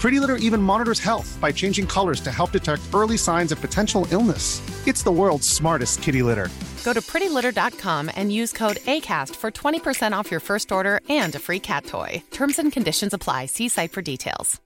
Pretty Litter even monitors health by changing colors to help detect early signs of potential illness. It's the world's smartest kitty litter. Go to prettylitter.com and use code ACAST for 20% off your first order and a free cat toy. Terms and conditions apply. See site for details.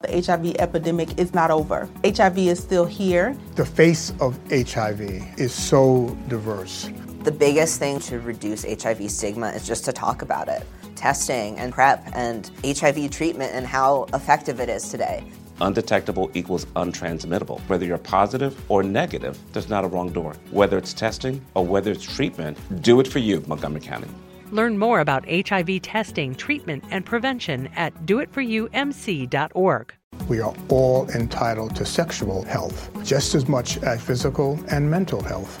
The HIV epidemic is not over. HIV is still here. The face of HIV is so diverse. The biggest thing to reduce HIV stigma is just to talk about it. Testing and PrEP and HIV treatment and how effective it is today. Undetectable equals untransmittable. Whether you're positive or negative, there's not a wrong door. Whether it's testing or whether it's treatment, do it for you, Montgomery County. Learn more about HIV testing, treatment, and prevention at doitforyoumc.org. We are all entitled to sexual health, just as much as physical and mental health.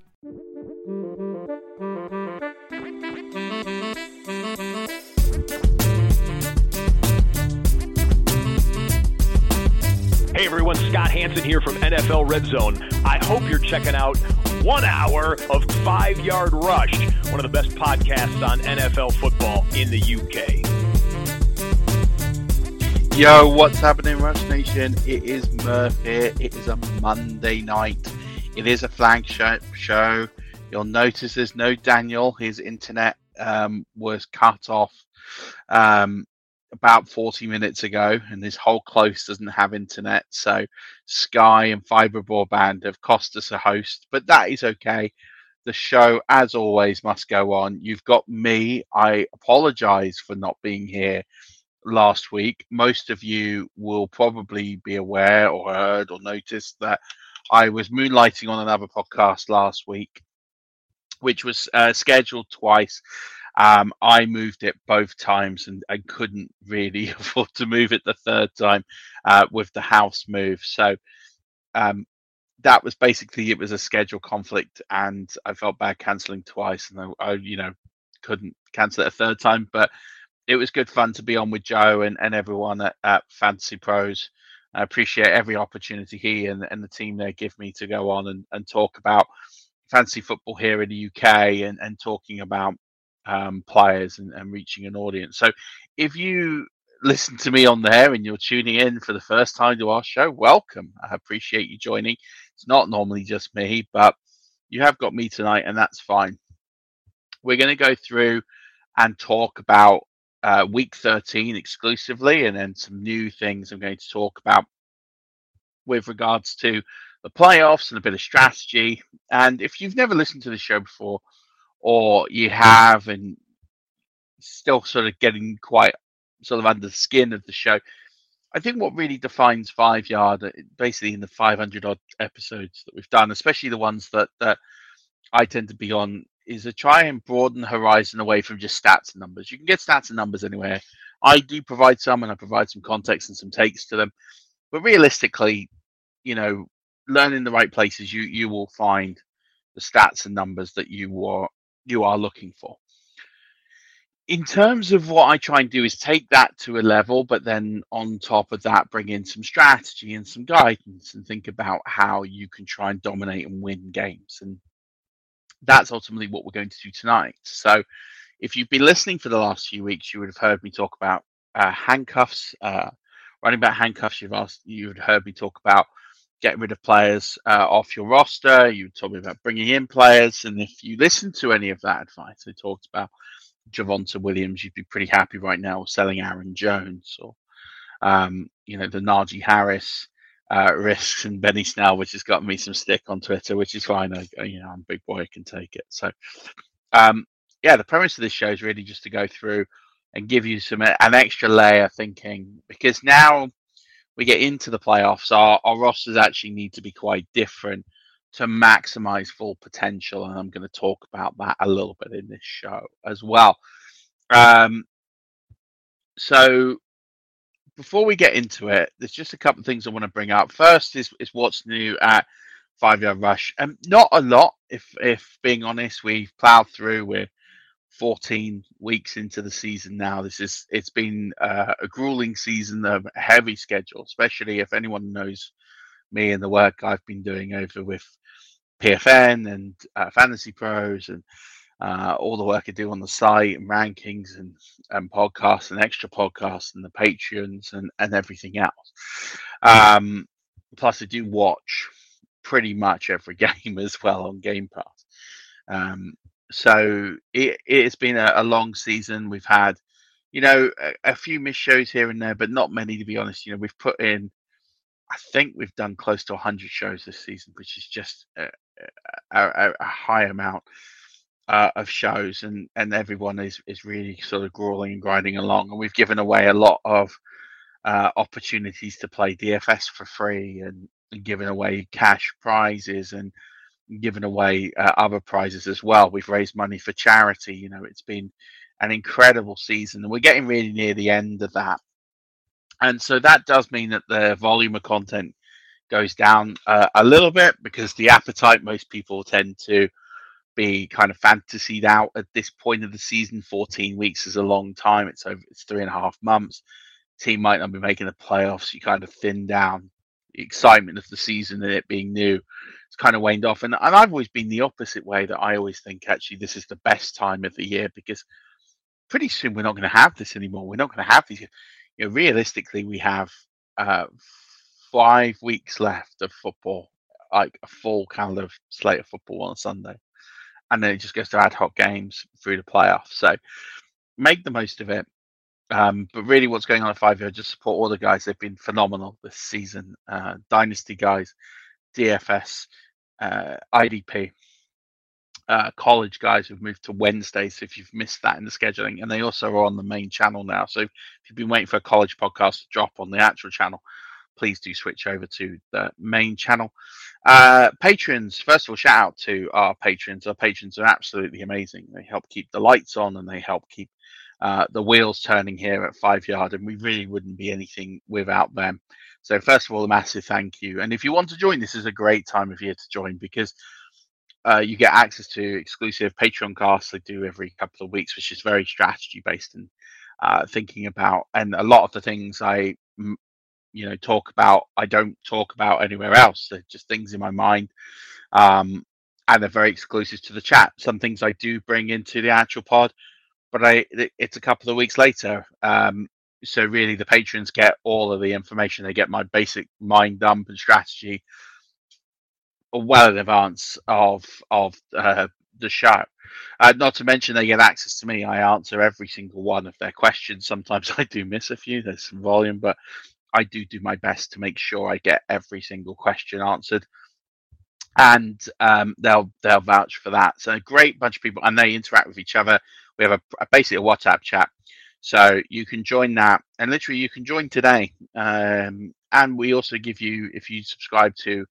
Hey everyone, Scott Hansen here from NFL Red Zone. I hope you're checking out 1 hour of 5 Yard Rush, one of the best podcasts on NFL football in the UK. Yo, what's happening, Rush Nation? It is Murph here. It is a Monday night. It is a flagship show. You'll notice there's no Daniel. His internet was cut off about 40 minutes ago, and this whole close doesn't have internet, so Sky and fiber broadband have cost us a host, but that is okay. The show, as always, must go on. You've got me. I apologize for not being here last week. Most of you will probably be aware or heard or noticed that I was moonlighting on another podcast last week, which was scheduled twice. I moved it both times and couldn't really afford to move it the third time with the house move. So that was basically, it was a schedule conflict, and I felt bad cancelling twice, and I couldn't cancel it a third time. But it was good fun to be on with Joe and everyone at Fantasy Pros. I appreciate every opportunity he and the team there give me to go on and talk about fantasy football here in the UK and talking about players and reaching an audience. So if you listen to me on there and you're tuning in for the first time to our show, welcome. I appreciate you joining. It's not normally just me, but you have got me tonight, and that's fine. We're going to go through and talk about week 13 exclusively, and then some new things I'm going to talk about with regards to the playoffs and a bit of strategy. And if you've never listened to the show before, or you have and still sort of getting quite sort of under the skin of the show, I think what really defines 5 Yard, basically in the 500 odd episodes that we've done, especially the ones that I tend to be on, is to try and broaden the horizon away from just stats and numbers. You can get stats and numbers anywhere. I do provide some, and I provide some context and some takes to them. But realistically, learn in the right places, you will find the stats and numbers that you are looking for. In terms of what I try and do is take that to a level, but then on top of that, bring in some strategy and some guidance and think about how you can try and dominate and win games. And that's ultimately what we're going to do tonight. So if you've been listening for the last few weeks, you would have heard me talk about handcuffs, running back handcuffs. You would have heard me talk about getting rid of players off your roster. You told me about bringing in players. And if you listened to any of that advice, I talked about Javonte Williams, you'd be pretty happy right now selling Aaron Jones, or the Najee Harris risks and Benny Snell, which has gotten me some stick on Twitter, which is fine. I'm a big boy, I can take it. So, the premise of this show is really just to go through and give you an extra layer thinking, because now we get into the playoffs, our rosters actually need to be quite different to maximize full potential, and I'm going to talk about that a little bit in this show as well. So before we get into it, there's just a couple of things I want to bring up. First is what's new at 5 Yard Rush, and not a lot. If being honest, we've plowed through. We're 14 weeks into the season now. It's been a grueling season, a heavy schedule, especially if anyone knows me and the work I've been doing over with PFN and Fantasy Pros and all the work I do on the site and rankings and podcasts and extra podcasts and the Patreons and everything else. Plus, I do watch pretty much every game as well on Game Pass. So it's been a long season. We've had, a few missed shows here and there, but not many, to be honest. We've put in, I think we've done close to 100 shows this season, which is just a high amount of shows, and everyone is really sort of grueling and grinding along. And we've given away a lot of opportunities to play DFS for free, and given away cash prizes and given away other prizes as well. We've raised money for charity. It's been an incredible season, and we're getting really near the end of that. And so that does mean that the volume of content goes down a little bit, because the appetite, most people tend to be kind of fantasied out at this point of the season. 14 weeks is a long time. It's 3.5 months. Team might not be making the playoffs. You kind of thin down the excitement of the season, and it being new, it's kind of waned off. And I've always been the opposite way, that I always think, actually, this is the best time of the year, because pretty soon we're not going to have this anymore. We're not going to have these. Realistically, we have 5 weeks left of football, like a full kind of slate of football on a Sunday, and then it just goes to ad hoc games through the playoffs. So make the most of it. But really, what's going on at 5 Yard, just support all the guys. They've been phenomenal this season. Dynasty guys, DFS, IDP, college guys have moved to Wednesdays, so if you've missed that in the scheduling, and they also are on the main channel now. So if you've been waiting for a college podcast to drop on the actual channel, please do switch over to the main channel. Patrons, first of all, shout out to our patrons. Our patrons are absolutely amazing. They help keep the lights on, and they help keep the wheels turning here at 5 Yard, and we really wouldn't be anything without them. So first of all, a massive thank you. And if you want to join, this is a great time of year to join, because you get access to exclusive Patreon casts they do every couple of weeks, which is very strategy based and thinking about. And a lot of the things I, talk about, I don't talk about anywhere else. They're just things in my mind, and they're very exclusive to the chat. Some things I do bring into the actual pod, but it's a couple of weeks later. So really, the patrons get all of the information. They get my basic mind dump and strategy well in advance of the show. Not to mention, they get access to me. I answer every single one of their questions. Sometimes I do miss a few. There's some volume, but I do my best to make sure I get every single question answered. And they'll vouch for that. So a great bunch of people, and they interact with each other. We have a basically a WhatsApp chat. So you can join that, and literally you can join today. And we also give you, if you subscribe to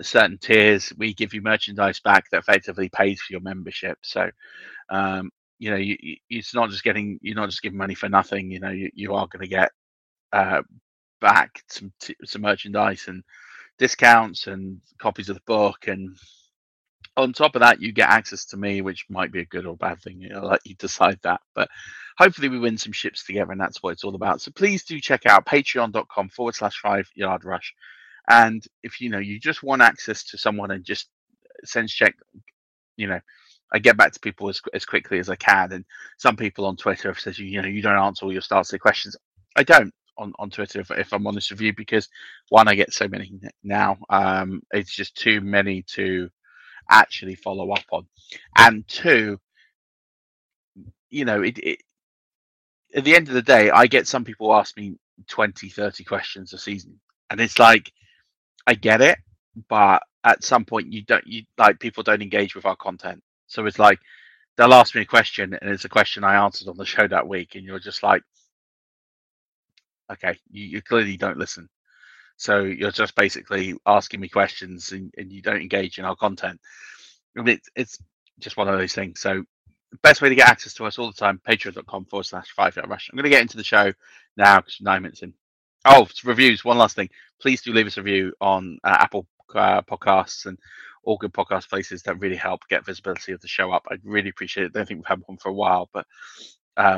certain tiers, we give you merchandise back that effectively pays for your membership. So you're not just giving money for nothing. You are going to get back some merchandise and discounts and copies of the book. And on top of that, you get access to me, which might be a good or bad thing. I'll let you decide that. But hopefully we win some ships together, and that's what it's all about. So please do check out patreon.com/5yardrush. And if, you know, you just want access to someone and just sense check, you know, I get back to people as quickly as I can. And some people on Twitter have said, you know, you don't answer all your starts to questions. I don't on Twitter, if I'm honest with you, because one, I get so many now. It's just too many to actually follow up on. And two, you know, it at the end of the day, I get some people ask me 20, 30 questions a season. And it's like, I get it, but at some point people don't engage with our content. So it's like, they'll ask me a question and it's a question I answered on the show that week. And you're just like, okay, you clearly don't listen. So you're just basically asking me questions and you don't engage in our content. I mean, it's just one of those things. So the best way to get access to us all the time, patreon.com/5yardrush. I'm going to get into the show now because 9 minutes in. Oh, reviews. One last thing. Please do leave us a review on Apple Podcasts and all good podcast places. That really help get visibility of the show up. I'd really appreciate it. I don't think we've had one for a while, but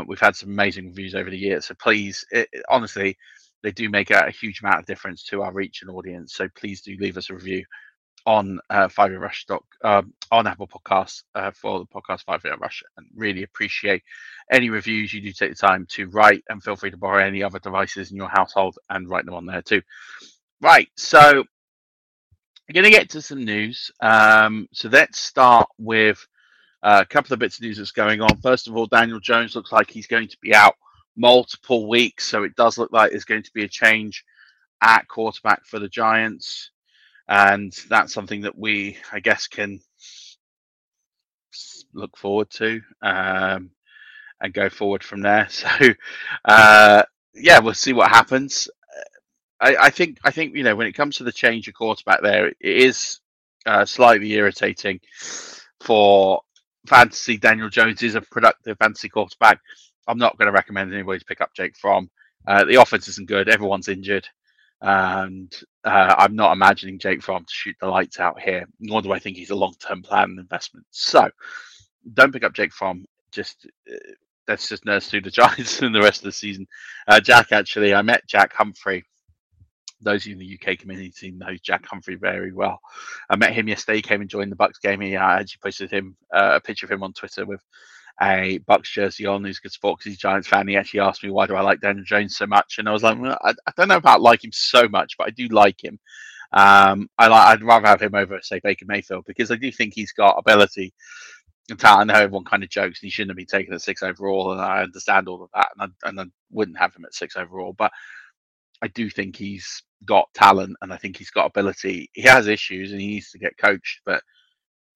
we've had some amazing reviews over the years. So please, honestly, they do make a huge amount of difference to our reach and audience. So please do leave us a review on 5 Yard Rush on Apple Podcasts for the podcast 5 Yard Rush, and really appreciate any reviews you do take the time to write, and feel free to borrow any other devices in your household and write them on there too. Right, so I'm going to get to some news. So let's start with a couple of bits of news that's going on. First of all, Daniel Jones looks like he's going to be out multiple weeks, so it does look like there's going to be a change at quarterback for the Giants. And that's something that we, I guess, can look forward to and go forward from there. So, yeah, we'll see what happens. I think you know, when it comes to the change of quarterback there, it is slightly irritating for fantasy. Daniel Jones is a productive fantasy quarterback. I'm not going to recommend anybody to pick up Jake Fromm. The offense isn't good. Everyone's injured. And I'm not imagining Jake Fromm to shoot the lights out here, nor do I think he's a long-term plan and investment. So don't pick up Jake Fromm. Just let's just nurse through the Giants and the rest of the season. Jack, actually, I met Jack Humphrey. Those of you in the UK community know Jack Humphrey very well. I met him yesterday. He came and joined the Bucks game. I actually posted him a picture of him on Twitter with a Bucks jersey on, who's a good sport because he's a Giants fan. He actually asked me, why do I like Daniel Jones so much? And I was like, well, I don't know about like him so much, but I do like him. I'd rather have him over, say, Baker Mayfield, because I do think he's got ability and talent. I know everyone kind of jokes and he shouldn't have been taken at 6 overall, and I understand all of that, and I wouldn't have him at 6 overall, but I do think he's got talent and I think he's got ability. He has issues and he needs to get coached, but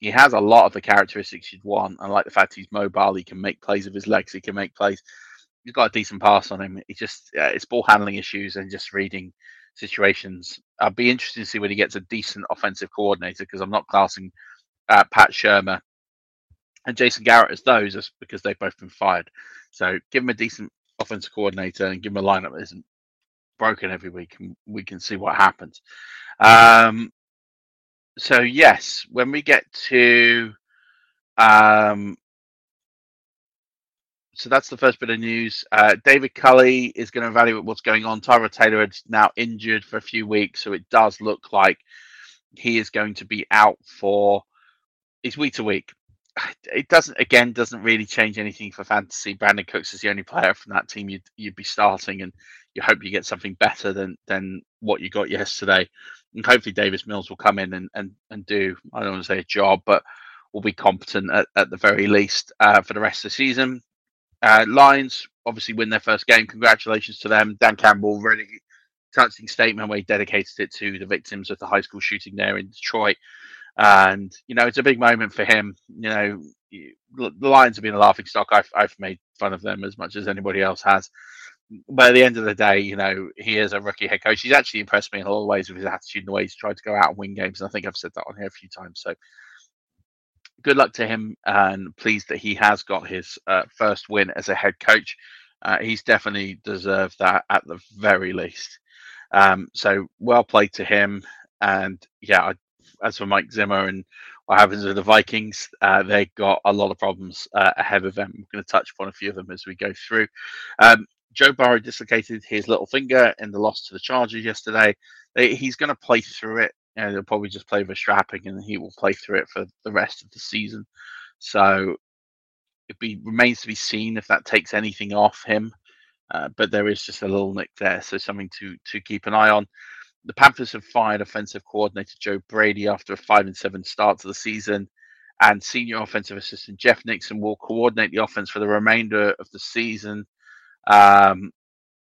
he has a lot of the characteristics you'd want. I like the fact he's mobile. He can make plays with his legs. He can make plays. He's got a decent pass on him. He just, it's ball handling issues and just reading situations. I'd be interested to see when he gets a decent offensive coordinator, because I'm not classing Pat Shermer and Jason Garrett as those, just because they've both been fired. So give him a decent offensive coordinator and give him a lineup that isn't broken every week, and we can see what happens. So, yes, when we get to so that's the first bit of news. David Culley is going to evaluate what's going on. Tyrod Taylor is now injured for a few weeks, so it does look like he is going to be out for his week to week. It doesn't really change anything for fantasy. Brandon Cooks is the only player from that team you'd be starting, and you hope you get something better than what you got yesterday. And hopefully Davis Mills will come in and do, I don't want to say a job, but will be competent at the very least for the rest of the season. Lions obviously win their first game. Congratulations to them. Dan Campbell, really touching statement where he dedicated it to the victims of the high school shooting there in Detroit. And, you know, it's a big moment for him. You know, the Lions have been a laughing stock. I've made fun of them as much as anybody else has. But at the end of the day, you know, he is a rookie head coach. He's actually impressed me in a lot of ways with his attitude and the way he's tried to go out and win games. And I think I've said that on here a few times. So good luck to him, and pleased that he has got his first win as a head coach. He's definitely deserved that at the very least. So well played to him. And yeah, as for Mike Zimmer and what happens with the Vikings, they've got a lot of problems ahead of them. I'm going to touch upon a few of them as we go through. Joe Burrow dislocated his little finger in the loss to the Chargers yesterday. He's going to play through it. And he'll probably just play with strapping, and he will play through it for the rest of the season. So remains to be seen if that takes anything off him. But there is just a little nick there. So something to keep an eye on. The Panthers have fired offensive coordinator Joe Brady after a 5-7 start to the season. And senior offensive assistant Jeff Nixon will coordinate the offense for the remainder of the season. Now,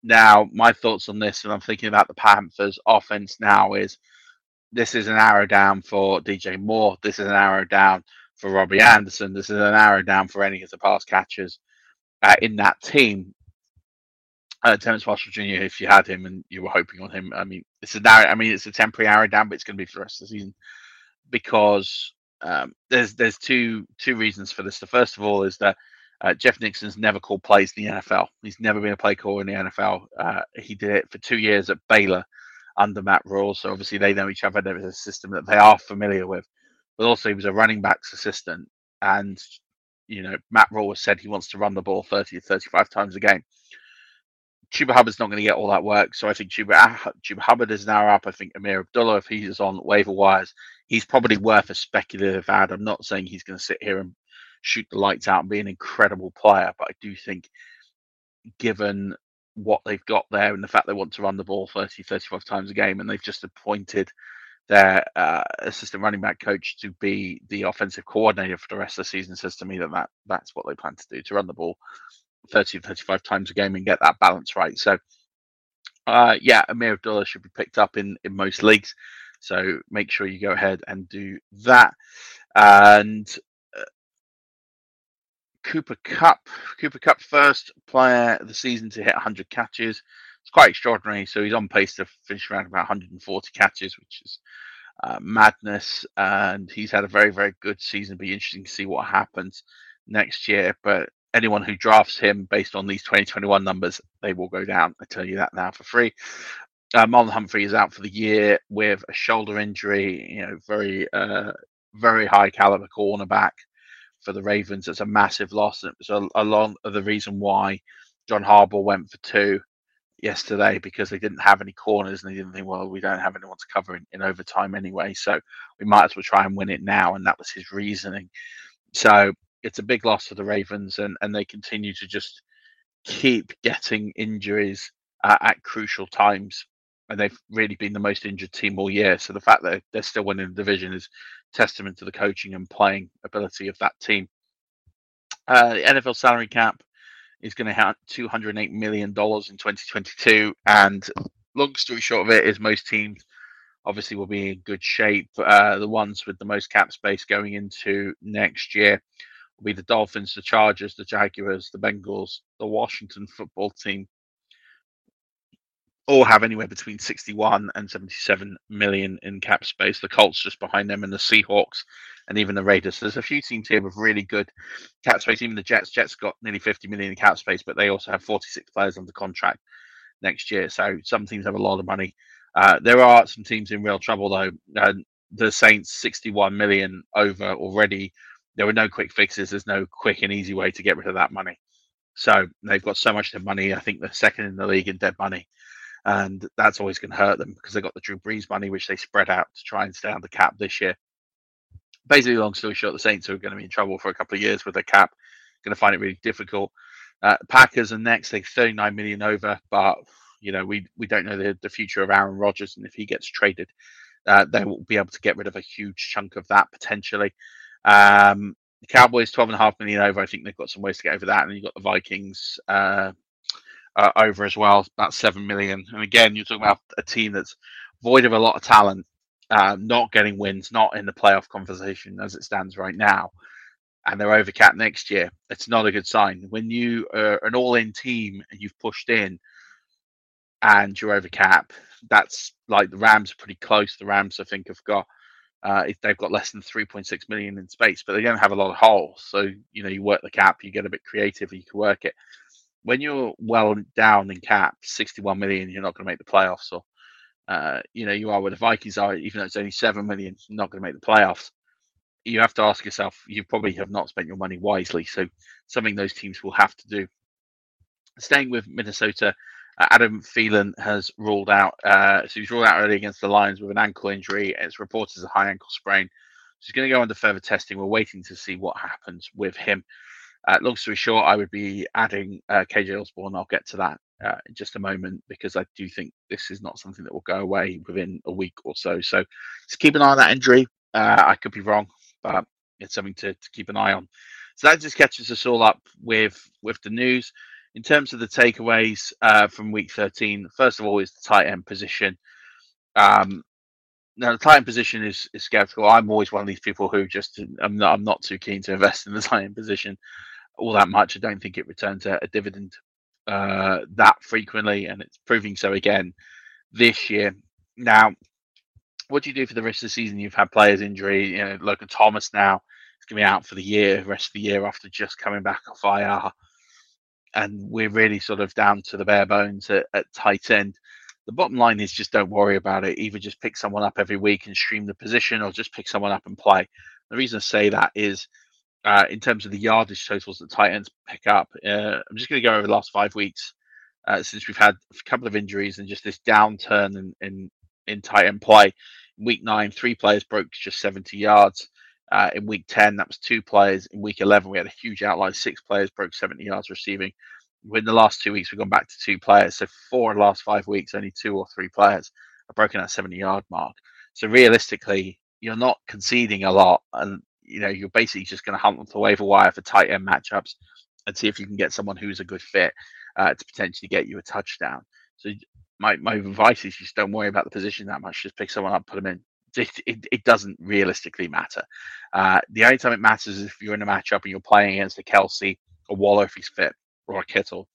my thoughts on this, and I'm thinking about the Panthers offense now, is this is an arrow down for DJ Moore. This is an arrow down for Robbie Anderson. This is an arrow down for any of the pass catchers in that team. Terrence Marshall Jr., if you had him and you were hoping on him, it's a temporary arrow down, but it's going to be for the rest of the season, because there's two reasons for this. The first of all is that Jeff Nixon's never called plays in the NFL. He's never been a play caller in the NFL. He did it for 2 years at Baylor under Matt Rawls, so obviously they know each other. There is a system that they are familiar with, but also he was a running backs assistant, and Matt Rawls said he wants to run the ball 30 to 35 times a game. Chuba Hubbard's not going to get all that work, so I think Chuba Hubbard is now up. I think Amir Abdullah, if he is on waiver wires, he's probably worth a speculative ad. I'm not saying he's going to sit here and shoot the lights out and be an incredible player, but I do think, given what they've got there and the fact they want to run the ball 30, 35 times a game, and they've just appointed their assistant running back coach to be the offensive coordinator for the rest of the season, says to me that that's what they plan to do, to run the ball 30 to 35 times a game and get that balance right. So, Amir Abdullah should be picked up in most leagues. So make sure you go ahead and do that. And Cooper Cup first player of the season to hit 100 catches. It's quite extraordinary. So he's on pace to finish around about 140 catches, which is madness. And he's had a very, very good season. It'll be interesting to see what happens next year. But anyone who drafts him based on these 2021 numbers, they will go down. I tell you that now for free. Marlon Humphrey is out for the year with a shoulder injury. Very, very high caliber cornerback for the Ravens. It's a massive loss, and it was along the reason why John Harbaugh went for two yesterday, because they didn't have any corners, and they didn't think, well, we don't have anyone to cover in overtime anyway, so we might as well try and win it now. And that was his reasoning. So it's a big loss for the Ravens, and they continue to just keep getting injuries at crucial times. And they've really been the most injured team all year. So the fact that they're still winning the division is testament to the coaching and playing ability of that team. The NFL salary cap is going to have $208 million in 2022. And long story short of it is most teams obviously will be in good shape. The ones with the most cap space going into next year will be the Dolphins, the Chargers, the Jaguars, the Bengals, the Washington football team. All have anywhere between 61 and 77 million in cap space. The Colts just behind them, and the Seahawks, and even the Raiders. So there's a few teams here with really good cap space. Even the Jets. Jets got nearly 50 million in cap space, but they also have 46 players under contract next year. So some teams have a lot of money. There are some teams in real trouble, though. The Saints, 61 million over already. There were no quick fixes. There's no quick and easy way to get rid of that money. So they've got so much dead money. I think they're second in the league in dead money. And that's always going to hurt them, because they got the Drew Brees money, which they spread out to try and stay on the cap this year. Basically, long story short, the Saints are going to be in trouble for a couple of years with their cap. Going to find it really difficult. Packers are next. They're 39 million over, but we don't know the future of Aaron Rodgers, and if he gets traded, they will be able to get rid of a huge chunk of that potentially. The Cowboys 12.5 million over. I think they've got some ways to get over that, and then you've got the Vikings. Over as well, about 7 million. And again, you're talking about a team that's void of a lot of talent, not getting wins, not in the playoff conversation as it stands right now. And they're over cap next year. It's not a good sign. When you are an all-in team and you've pushed in and you're over cap, that's like the Rams are pretty close. The Rams, I think, have got they've got less than 3.6 million in space, but they don't have a lot of holes. So, you work the cap, you get a bit creative, you can work it. When you're well down in cap, 61 million, you're not going to make the playoffs or you are where the Vikings are, even though it's only 7 million, not going to make the playoffs. You have to ask yourself, you probably have not spent your money wisely. So something those teams will have to do. Staying with Minnesota, Adam Thielen has ruled out. So he's ruled out early against the Lions with an ankle injury. It's reported as a high ankle sprain. So he's going to go under further testing. We're waiting to see what happens with him. Long story short, I would be adding KJ Osborne. I'll get to that in just a moment, because I do think this is not something that will go away within a week or so. So just keep an eye on that injury. I could be wrong, but it's something to keep an eye on. So that just catches us all up with the news. In terms of the takeaways from week 13, first of all is the tight end position. Now, the tight end position is skeptical. I'm always one of these people who just I'm not too keen to invest in the tight end position all that much. I don't think it returns a dividend that frequently, and it's proving so again this year. Now, what do you do for the rest of the season? You've had players injury. You know, Logan Thomas now is going to be out for the year, rest of the year after just coming back off IR. And we're really sort of down to the bare bones at tight end. The bottom line is just don't worry about it. Either just pick someone up every week and stream the position, or just pick someone up and play. The reason I say that is in terms of the yardage totals that tight ends pick up, I'm just going to go over the last 5 weeks since we've had a couple of injuries and just this downturn in tight end play. In week 9, 3 players broke just 70 yards. In week 10, that was 2 players. In week 11, we had a huge outlier. 6 players broke 70 yards receiving. In the last 2 weeks, we've gone back to 2 players. So 4 in the last 5 weeks, only 2 or 3 players have broken that 70-yard mark. So realistically, you're not conceding a lot. And, you know, you're basically just going to hunt the waiver wire for tight end matchups and see if you can get someone who's a good fit to potentially get you a touchdown. So my advice is just don't worry about the position that much. Just pick someone up, put them in. It doesn't realistically matter. The only time it matters is if you're in a matchup and you're playing against a Kelsey, a Waller if he's fit, or a Kittle.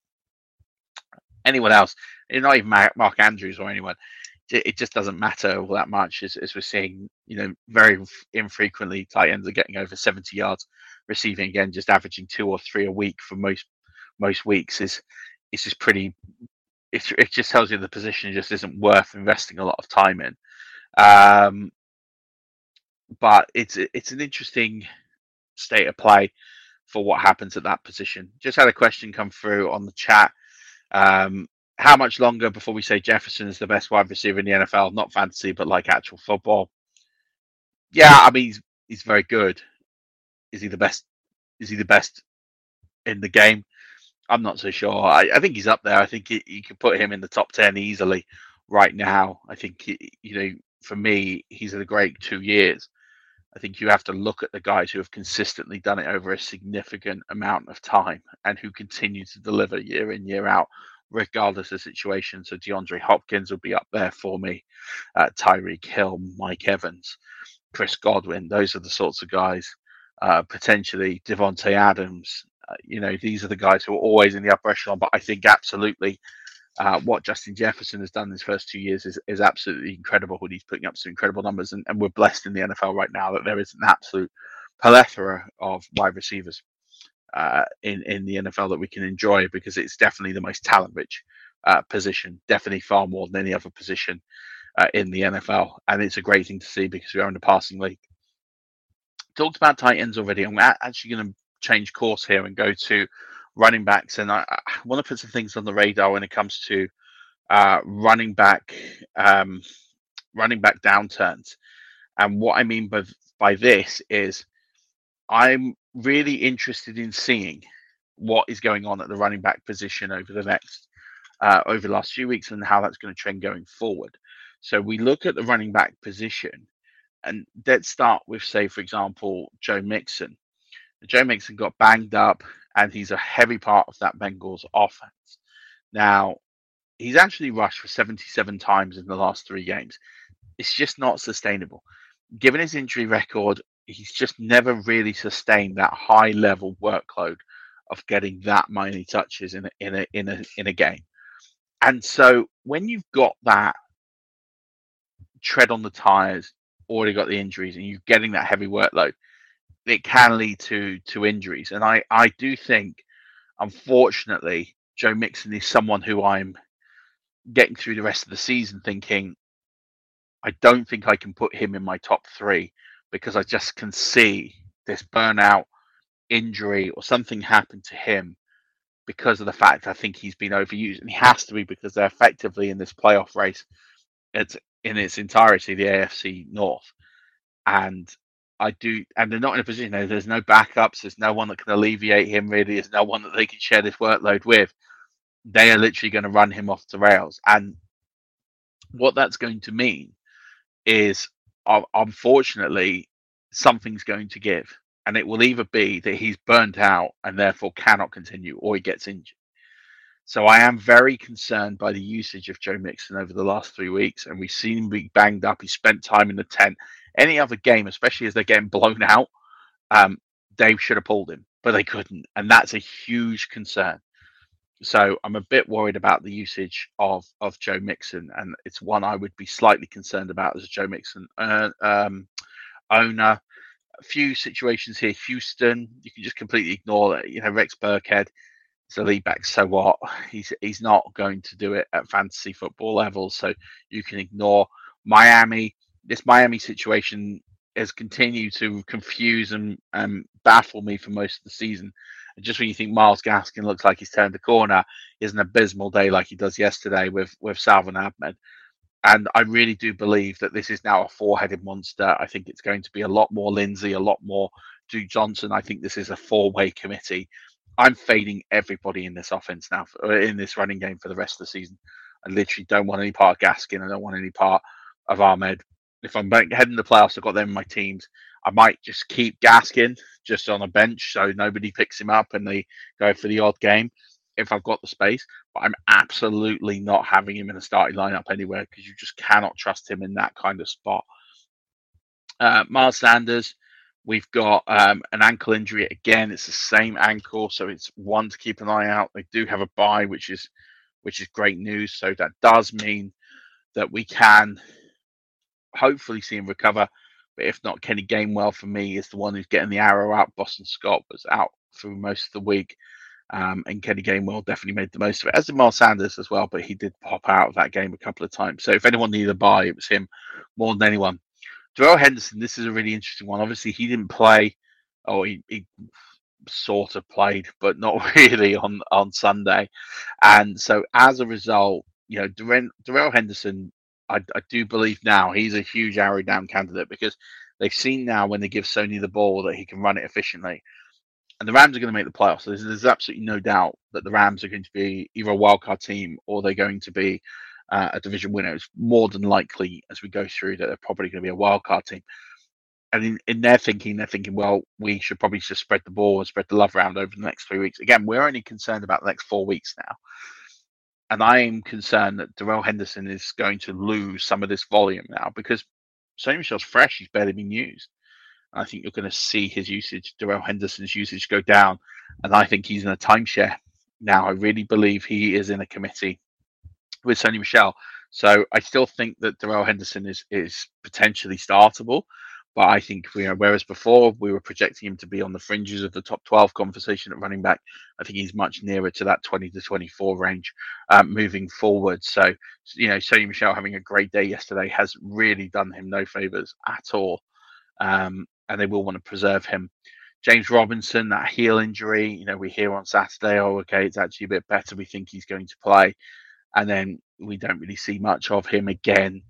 Anyone else, not even Mark Andrews or anyone. It just doesn't matter all that much, as we're seeing. You know, very infrequently tight ends are getting over 70 yards receiving again, just averaging 2 or 3 a week for most weeks. It's just pretty. It just tells you the position just isn't worth investing a lot of time in. But it's an interesting state of play for what happens at that position. Just had a question come through on the chat. How much longer before we say Jefferson is the best wide receiver in the NFL? Not fantasy, but like actual football. Yeah, I mean he's very good. Is he the best? Is he the best in the game? I'm not so sure. I think he's up there. I think you could put him in the top 10 easily right now. I think for me, he's had a great 2 years. I think you have to look at the guys who have consistently done it over a significant amount of time and who continue to deliver year in, year out, regardless of situation. So DeAndre Hopkins would be up there for me. Tyreek Hill, Mike Evans, Chris Godwin. Those are the sorts of guys. Potentially Devontae Adams. These are the guys who are always in the upper echelon. But I think absolutely what Justin Jefferson has done these first 2 years is absolutely incredible. When he's putting up some incredible numbers, and we're blessed in the NFL right now that there is an absolute plethora of wide receivers in the NFL that we can enjoy, because it's definitely the most talent-rich position, definitely far more than any other position in the NFL. And it's a great thing to see, because we are in a passing league. Talked about tight ends already. I'm actually going to change course here and go to running backs, and I want to put some things on the radar when it comes to running back downturns. And what I mean by this is I'm really interested in seeing what is going on at the running back position over the last few weeks and how that's going to trend going forward. So we look at the running back position, and let's start with, say, for example, Joe Mixon. Joe Mixon got banged up, and he's a heavy part of that Bengals offense. Now, he's actually rushed for 77 times in the last 3 games. It's just not sustainable. Given his injury record, he's just never really sustained that high-level workload of getting that many touches in a game. And so when you've got that tread on the tires, already got the injuries, and you're getting that heavy workload, it can lead to injuries. And I do think, unfortunately, Joe Mixon is someone who I'm getting through the rest of the season thinking I don't think I can put him in my top three because I just can see this burnout, injury, or something happened to him because of the fact I think he's been overused. And he has to be because they're effectively in this playoff race. It's in its entirety, the AFC North. And they're not in a position, there's no backups, there's no one that can alleviate him really, there's no one that they can share this workload with. They are literally going to run him off the rails. And what that's going to mean is, unfortunately, something's going to give. And it will either be that he's burnt out and therefore cannot continue, or he gets injured. So I am very concerned by the usage of Joe Mixon over the last 3 weeks. And we've seen him be banged up. He spent time in the tent. Any other game, especially as they're getting blown out, they should have pulled him, but they couldn't. And that's a huge concern. So I'm a bit worried about the usage of Joe Mixon. And it's one I would be slightly concerned about as a Joe Mixon owner. A few situations here. Houston, you can just completely ignore that. Rex Burkhead is a lead back, so what? He's not going to do it at fantasy football level, so you can ignore Miami. This Miami situation has continued to confuse and baffle me for most of the season. And just when you think Myles Gaskin looks like he's turned the corner, is an abysmal day like he does yesterday with Salvon Ahmed. And I really do believe that this is now a four-headed monster. I think it's going to be a lot more Lindsay, a lot more Duke Johnson. I think this is a four-way committee. I'm fading everybody in this offense now, in this running game for the rest of the season. I literally don't want any part of Gaskin. I don't want any part of Ahmed. If I'm heading the playoffs, I've got them in my teams. I might just keep Gaskin just on a bench so nobody picks him up and they go for the odd game, if I've got the space, but I'm absolutely not having him in a starting lineup anywhere because you just cannot trust him in that kind of spot. Miles Sanders, we've got an ankle injury. Again, it's the same ankle, so it's one to keep an eye out. They do have a bye, which is great news. So that does mean that we can hopefully see him recover. But if not, Kenny Gainwell for me is the one who's getting the arrow out. Boston Scott was out through most of the week. And Kenny Gainwell definitely made the most of it, as did Miles Sanders as well, but he did pop out of that game a couple of times. So if anyone needed a bye, it was him more than anyone. Darrell Henderson, this is a really interesting one. Obviously, he didn't play, or he sort of played, but not really on Sunday. And so as a result, Darrell Henderson, I do believe now he's a huge arrow down candidate because they've seen now when they give Sony the ball that he can run it efficiently. And the Rams are going to make the playoffs. So there's absolutely no doubt that the Rams are going to be either a wildcard team or they're going to be a division winner. It's more than likely as we go through that they're probably going to be a wildcard team. And in their thinking, they're thinking, well, we should probably just spread the ball and spread the love around over the next 3 weeks. Again, we're only concerned about the next 4 weeks now. And I am concerned that Darrell Henderson is going to lose some of this volume now because Sony Michel's fresh. He's barely been used. I think you're going to see his usage, Darrell Henderson's usage, go down. And I think he's in a timeshare now. I really believe he is in a committee with Sony Michel. So I still think that Darrell Henderson is potentially startable. But I think, whereas before we were projecting him to be on the fringes of the top 12 conversation at running back, I think he's much nearer to that 20 to 24 range moving forward. So, Sony Michel having a great day yesterday has really done him no favours at all. And they will want to preserve him. James Robinson, that heel injury, we hear on Saturday, it's actually a bit better. We think he's going to play. And then we don't really see much of him again.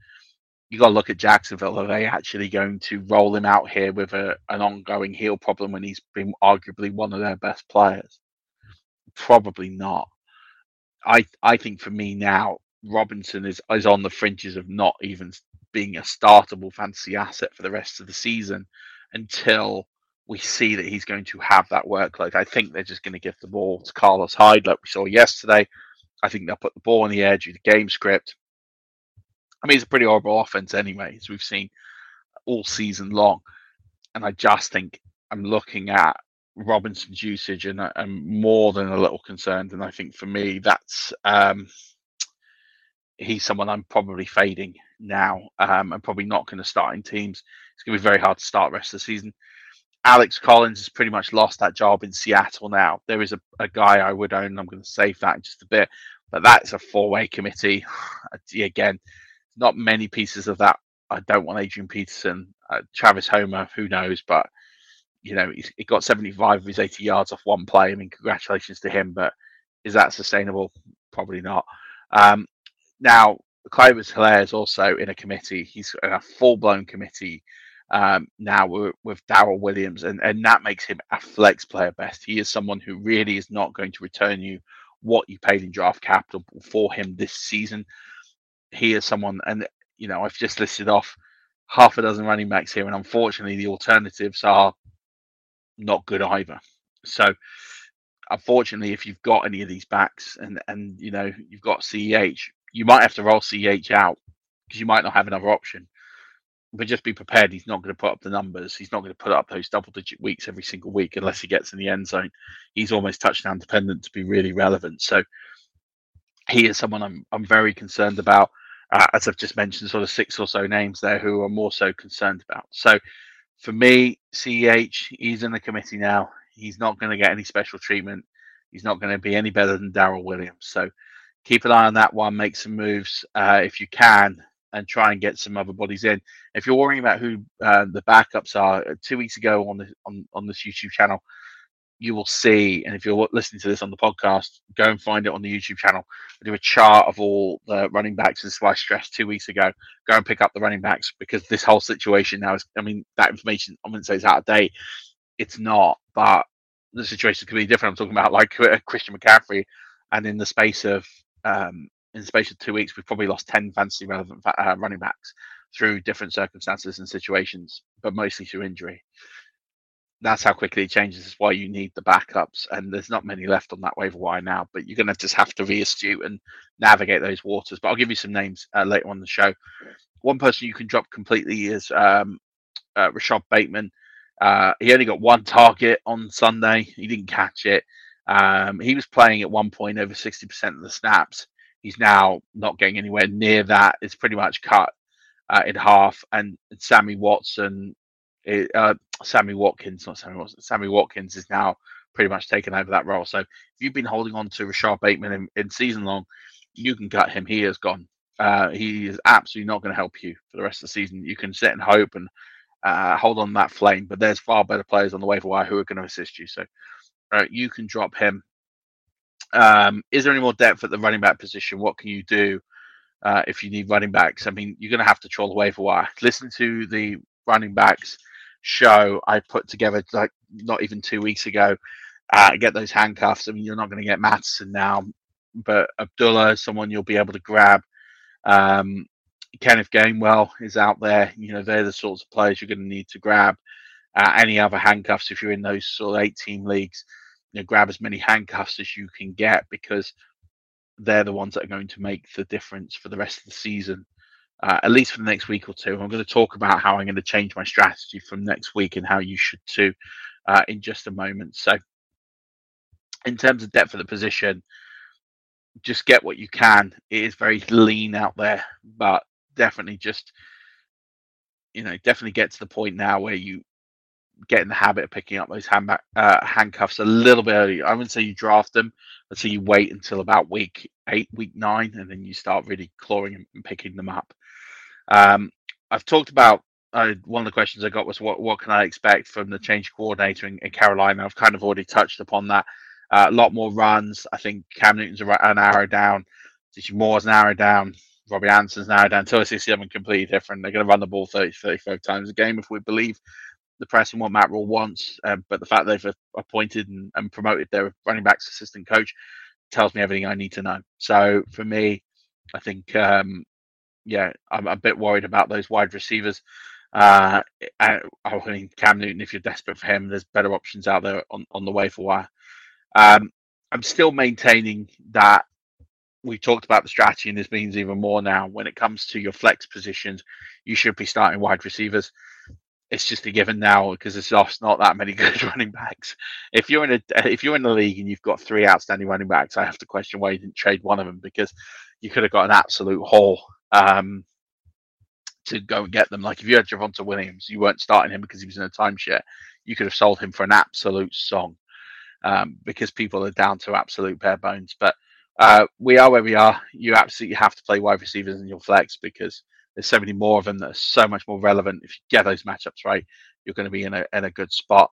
You got to look at Jacksonville. Are they actually going to roll him out here with an ongoing heel problem when he's been arguably one of their best players? Probably not. I think for me now, Robinson is on the fringes of not even being a startable fantasy asset for the rest of the season until we see that he's going to have that workload. I think they're just going to give the ball to Carlos Hyde like we saw yesterday. I think they'll put the ball in the air due to game script. I mean, it's a pretty horrible offense anyway, as we've seen all season long. And I just think I'm looking at Robinson's usage and I'm more than a little concerned. And I think for me, that's he's someone I'm probably fading now. I'm probably not going to start in teams. It's going to be very hard to start the rest of the season. Alex Collins has pretty much lost that job in Seattle now. There is a guy I would own. I'm going to save that in just a bit. But that's a four-way committee. Again, not many pieces of that I don't want Adrian Peterson. Travis Homer, who knows? But, you know, he got 75 of his 80 yards off one play. I mean, congratulations to him. But is that sustainable? Probably not. Now, Clyde Edwards-Helaire is also in a committee. He's in a full-blown committee now with Darrell Williams, and that makes him a flex player best. He is someone who really is not going to return you what you paid in draft capital for him this season. He is someone, and you know, I've just listed off half a dozen running backs here, and unfortunately the alternatives are not good either. So unfortunately, if you've got any of these backs and you know, you've got CEH, you might have to roll CEH out because you might not have another option. But just be prepared, he's not going to put up the numbers. He's not going to put up those double-digit weeks every single week unless he gets in the end zone. He's almost touchdown dependent to be really relevant. So he is someone I'm very concerned about. As I've just mentioned, sort of six or so names there who I'm also concerned about. So for me, CEH, he's in the committee now. He's not going to get any special treatment. He's not going to be any better than Darrell Williams. So keep an eye on that one. Make some moves if you can, and try and get some other bodies in. If you're worrying about who the backups are, 2 weeks ago on this YouTube channel, you will see, and if you're listening to this on the podcast, go and find it on the YouTube channel. I do a chart of all the running backs. This is why I stressed 2 weeks ago, go and pick up the running backs, because this whole situation now is, I mean, that information, I wouldn't say it's out of date. It's not, but the situation could be different. I'm talking about like Christian McCaffrey, and in the space of, in the space of 2 weeks, we've probably lost 10 fantasy relevant running backs through different circumstances and situations, but mostly through injury. That's how quickly it changes. That's why you need the backups, and there's not many left on that waiver wire now, but you're going to just have to reastute and navigate those waters. But I'll give you some names later on the show. One person you can drop completely is Rashod Bateman. He only got one target on Sunday. He didn't catch it. He was playing at one point over 60% of the snaps. He's now not getting anywhere near that. It's pretty much cut in half. And Sammy Watkins is now pretty much taken over that role. So if you've been holding on to Rashaad Bateman in season long, you can cut him. He is gone. He is absolutely not going to help you for the rest of the season. You can sit and hope and hold on that flame, but there's far better players on the waiver wire who are going to assist you. So you can drop him. Is there any more depth at the running back position? What can you do if you need running backs? I mean, you're going to have to troll the waiver wire. Listen to the running backs show I put together like not even 2 weeks ago. Get those handcuffs. I mean, you're not going to get Mattison now, but Abdullah is someone you'll be able to grab. Kenneth Gainwell is out there. You know, they're the sorts of players you're going to need to grab. Any other handcuffs if you're in those sort of 8-team leagues. You know, grab as many handcuffs as you can get, because they're the ones that are going to make the difference for the rest of the season, at least for the next week or two. I'm going to talk about how I'm going to change my strategy from next week and how you should too in just a moment. So in terms of depth of the position, just get what you can. It is very lean out there, but definitely just, you know, definitely get to the point now where you get in the habit of picking up those handcuffs a little bit early. I wouldn't say you draft them. I'd say you wait until about week 9, and then you start really clawing and picking them up. I've talked about one of the questions I got was what can I expect from the change coordinator in Carolina? I've kind of already touched upon that. A lot more runs. I think Cam Newton's an arrow down. DJ Moore's an arrow down. Robbie Anderson's an arrow down. Tua Tagovailoa completely different. They're going to run the ball 30, 35 times a game if we believe the press and what Matt Rawls wants, but the fact they've appointed and promoted their running backs assistant coach tells me everything I need to know. So for me, I think, I'm a bit worried about those wide receivers. I mean, Cam Newton, if you're desperate for him, there's better options out there on the waiver wire. I'm still maintaining that we talked about the strategy, and this means even more now. When it comes to your flex positions, you should be starting wide receivers. It's just a given now because there's not that many good running backs. If you're in the league and you've got three outstanding running backs, I have to question why you didn't trade one of them, because you could have got an absolute haul to go and get them. Like if you had Javonte Williams, you weren't starting him because he was in a timeshare. You could have sold him for an absolute song because people are down to absolute bare bones. But we are where we are. You absolutely have to play wide receivers in your flex because There's so many more of them that are so much more relevant. If you get those matchups right, you're going to be in a good spot.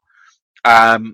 The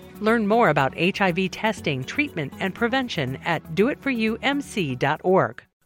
Learn more about HIV testing, treatment, and prevention at doitforyoumc.org.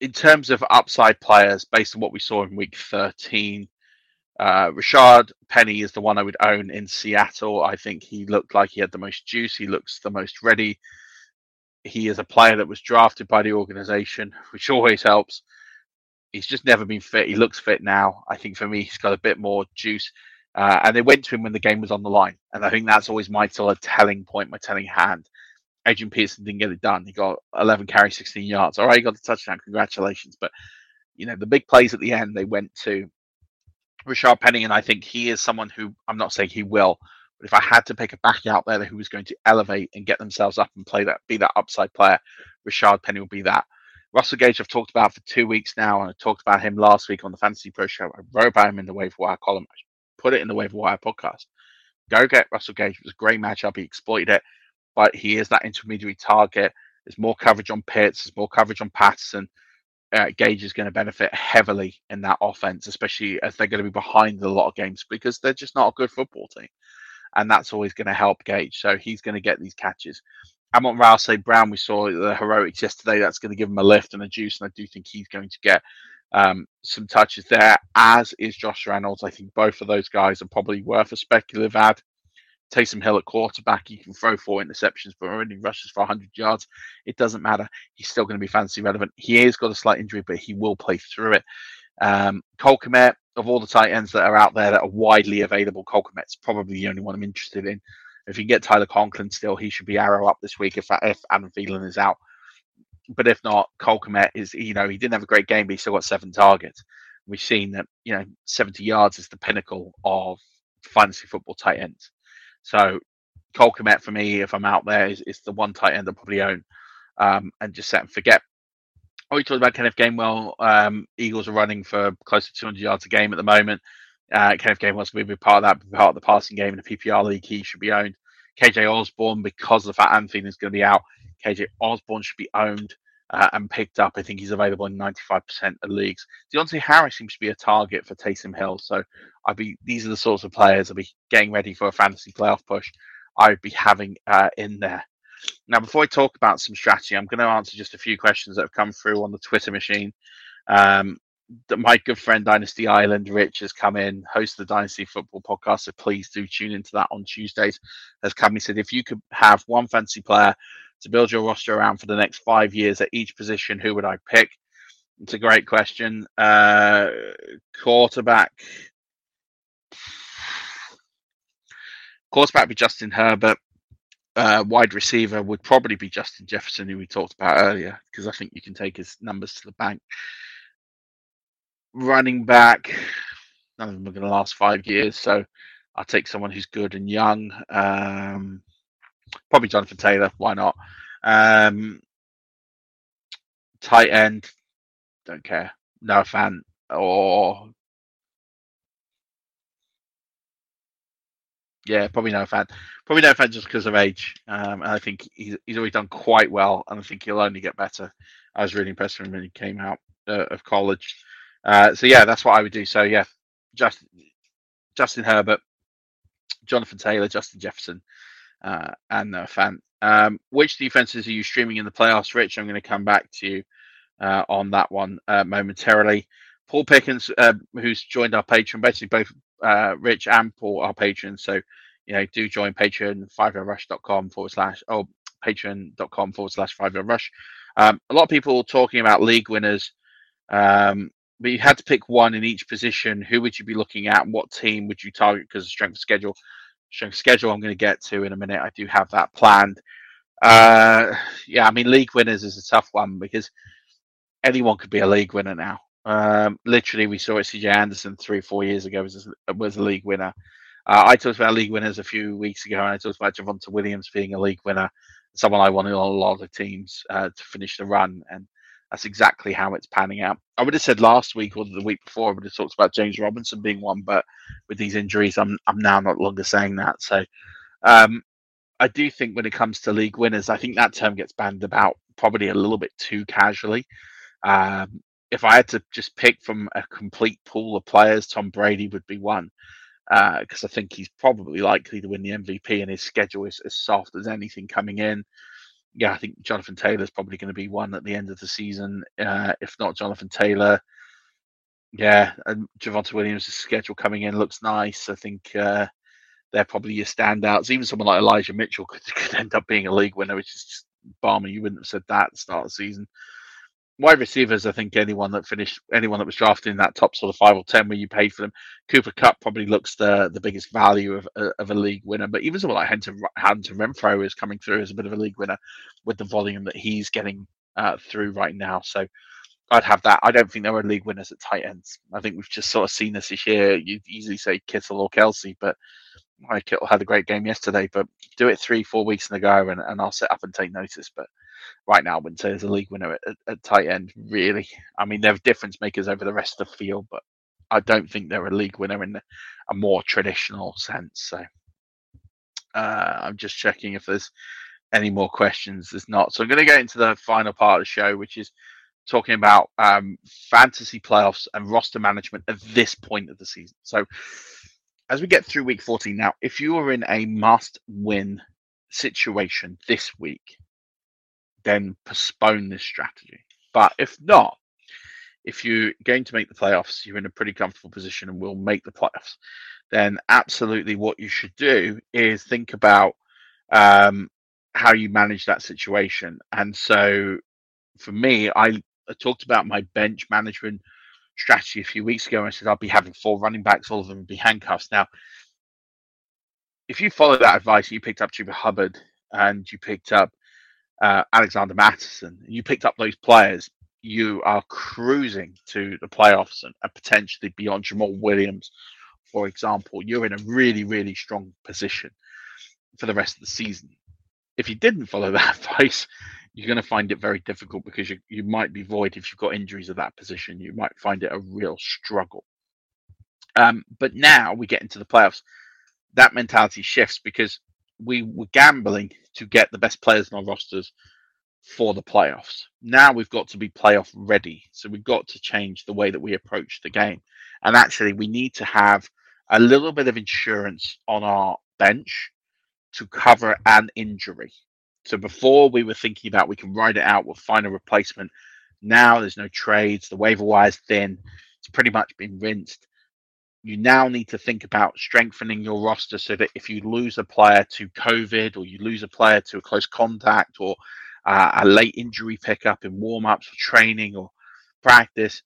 In terms of upside players, based on what we saw in week 13, Rashaad Penny is the one I would own in Seattle. I think he looked like he had the most juice. He looks the most ready. He is a player that was drafted by the organization, which always helps. He's just never been fit. He looks fit now. I think for me, he's got a bit more juice. And they went to him when the game was on the line. And I think that's always my sort of telling point, my telling hand. Adrian Peterson didn't get it done. He got 11 carries, 16 yards. All right, he got the touchdown. Congratulations. But, you know, the big plays at the end, they went to Rashaad Penny, and I think he is someone who, I'm not saying he will, but if I had to pick a back out there who was going to elevate and get themselves up and play that, be that upside player, Rashaad Penny will be that. Russell Gage I've talked about for 2 weeks now, and I talked about him last week on the Fantasy Pro Show. I wrote about him in the Waiver Wire column. I put it in the Waiver Wire podcast. Go get Russell Gage. It was a great matchup. He exploited it. But he is that intermediary target. There's more coverage on Pitts. There's more coverage on Patterson. Gage is going to benefit heavily in that offense, especially as they're going to be behind in a lot of games because they're just not a good football team. And that's always going to help Gage. So he's going to get these catches. Amon-Ra St. Brown, we saw the heroics yesterday. That's going to give him a lift and a juice. And I do think he's going to get some touches there, as is Josh Reynolds. I think both of those guys are probably worth a speculative ad. Taysom Hill at quarterback, he can throw 4 interceptions, but only rushes for 100 yards. It doesn't matter. He's still going to be fantasy relevant. He has got a slight injury, but he will play through it. Cole Kmet, of all the tight ends that are out there that are widely available, Cole Kmet's probably the only one I'm interested in. If you can get Tyler Conklin still, he should be arrow up this week if Adam Thielen is out. But if not, Cole Kmet is, you know, he didn't have a great game, but he still got 7 targets. We've seen that, you know, 70 yards is the pinnacle of fantasy football tight ends. So Cole Kmet for me, if I'm out there, is the one tight end I probably own and just set and forget. Oh, you talked about Kenneth Gainwell. Eagles are running for close to 200 yards a game at the moment. Kenneth Gainwell's going to be part of that, part of the passing game in the PPR league. He should be owned. KJ Osborne, because of the fact Anthony is going to be out, KJ Osborne should be owned and picked up. I think he's available in 95% of leagues. Deontay Harris seems to be a target for Taysom Hill. So these are the sorts of players I'll be getting ready for a fantasy playoff push. I'd be having in there. Now, before I talk about some strategy, I'm going to answer just a few questions that have come through on the Twitter machine. My good friend Dynasty Island, Rich, has come in, host of the Dynasty Football Podcast. So please do tune into that on Tuesdays. Has come, he said, if you could have one fantasy player to build your roster around for the next 5 years at each position, who would I pick? It's a great question. Quarterback would be Justin Herbert. Wide receiver would probably be Justin Jefferson, who we talked about earlier, because I think you can take his numbers to the bank. Running back, none of them are going to last 5 years, so I'll take someone who's good and young. Probably Jonathan Taylor. Why not? Tight end. Don't care. Noah Fant or... Yeah, probably Noah Fant. Probably Noah Fant just because of age. And I think he's already done quite well. And I think he'll only get better. I was really impressed with him when he came out of college. So, yeah, that's what I would do. So, yeah, Justin Herbert, Jonathan Taylor, Justin Jefferson. And Noah Fant. Which defenses are you streaming in the playoffs, Rich? I'm going to come back to you on that one momentarily. Paul Pickens, who's joined our Patreon, basically both Rich and Paul are patrons. So, you know, do join Patreon, patreon.com/5yardrush. A lot of people talking about league winners, but you had to pick one in each position. Who would you be looking at and what team would you target because of strength of schedule? Strength of schedule I'm going to get to in a minute. I do have that planned. Yeah, I mean, league winners is a tough one because anyone could be a league winner now. Literally, we saw it. CJ Anderson 3-4 years ago was a league winner. I talked about league winners a few weeks ago, and I talked about Javonte Williams being a league winner, someone I wanted on a lot of teams to finish the run, and that's exactly how it's panning out. I would have said last week or the week before, I would have talked about James Robinson being one, but with these injuries, I'm now not longer saying that. So I do think when it comes to league winners, I think that term gets bandied about probably a little bit too casually. If I had to just pick from a complete pool of players, Tom Brady would be one, because I think he's probably likely to win the MVP, and his schedule is as soft as anything coming in. Yeah, I think Jonathan Taylor's probably going to be one at the end of the season, if not Jonathan Taylor. Yeah, and Javonte Williams' schedule coming in looks nice. I think they're probably your standouts. Even someone like Elijah Mitchell could end up being a league winner, which is just balmy. You wouldn't have said that at the start of the season. Wide receivers, I think anyone that was drafted in that top sort of 5 or 10 where you paid for them. Cooper Cup probably looks the biggest value of a league winner. But even someone like Hunter Renfrow is coming through as a bit of a league winner with the volume that he's getting through right now. So I'd have that. I don't think there were league winners at tight ends. I think we've just sort of seen this year. You'd easily say Kittle or Kelsey, but Kittle had a great game yesterday. But do it 3-4 weeks in a go, and I'll sit up and take notice. But right now, I wouldn't say there's a league winner at tight end, really. I mean, they're difference makers over the rest of the field, but I don't think they're a league winner in a more traditional sense. So I'm just checking if there's any more questions. There's not. So I'm going to get into the final part of the show, which is talking about fantasy playoffs and roster management at this point of the season. So as we get through week 14 now, if you are in a must-win situation this week, then postpone this strategy. But if not, if you're going to make the playoffs, you're in a pretty comfortable position and will make the playoffs, then absolutely what you should do is think about how you manage that situation. And so for me, I talked about my bench management strategy a few weeks ago, and I said I'll be having 4 running backs, all of them would be handcuffs. Now, if you follow that advice, you picked up Chuba Hubbard and you picked up Alexander Mattison, you picked up those players, you are cruising to the playoffs and potentially beyond. Jamal Williams, for example, you're in a really, really strong position for the rest of the season. If you didn't follow that advice, you're going to find it very difficult because you might be void if you've got injuries at that position. You might find it a real struggle. But now we get into the playoffs. That mentality shifts because we were gambling to get the best players in our rosters for the playoffs. Now we've got to be playoff ready. So we've got to change the way that we approach the game. And actually, we need to have a little bit of insurance on our bench to cover an injury. So before we were thinking about we can ride it out, we'll find a replacement. Now there's no trades. The waiver wire is thin. It's pretty much been rinsed. You now need to think about strengthening your roster so that if you lose a player to COVID or you lose a player to a close contact or a late injury pickup in warm-ups or training or practice,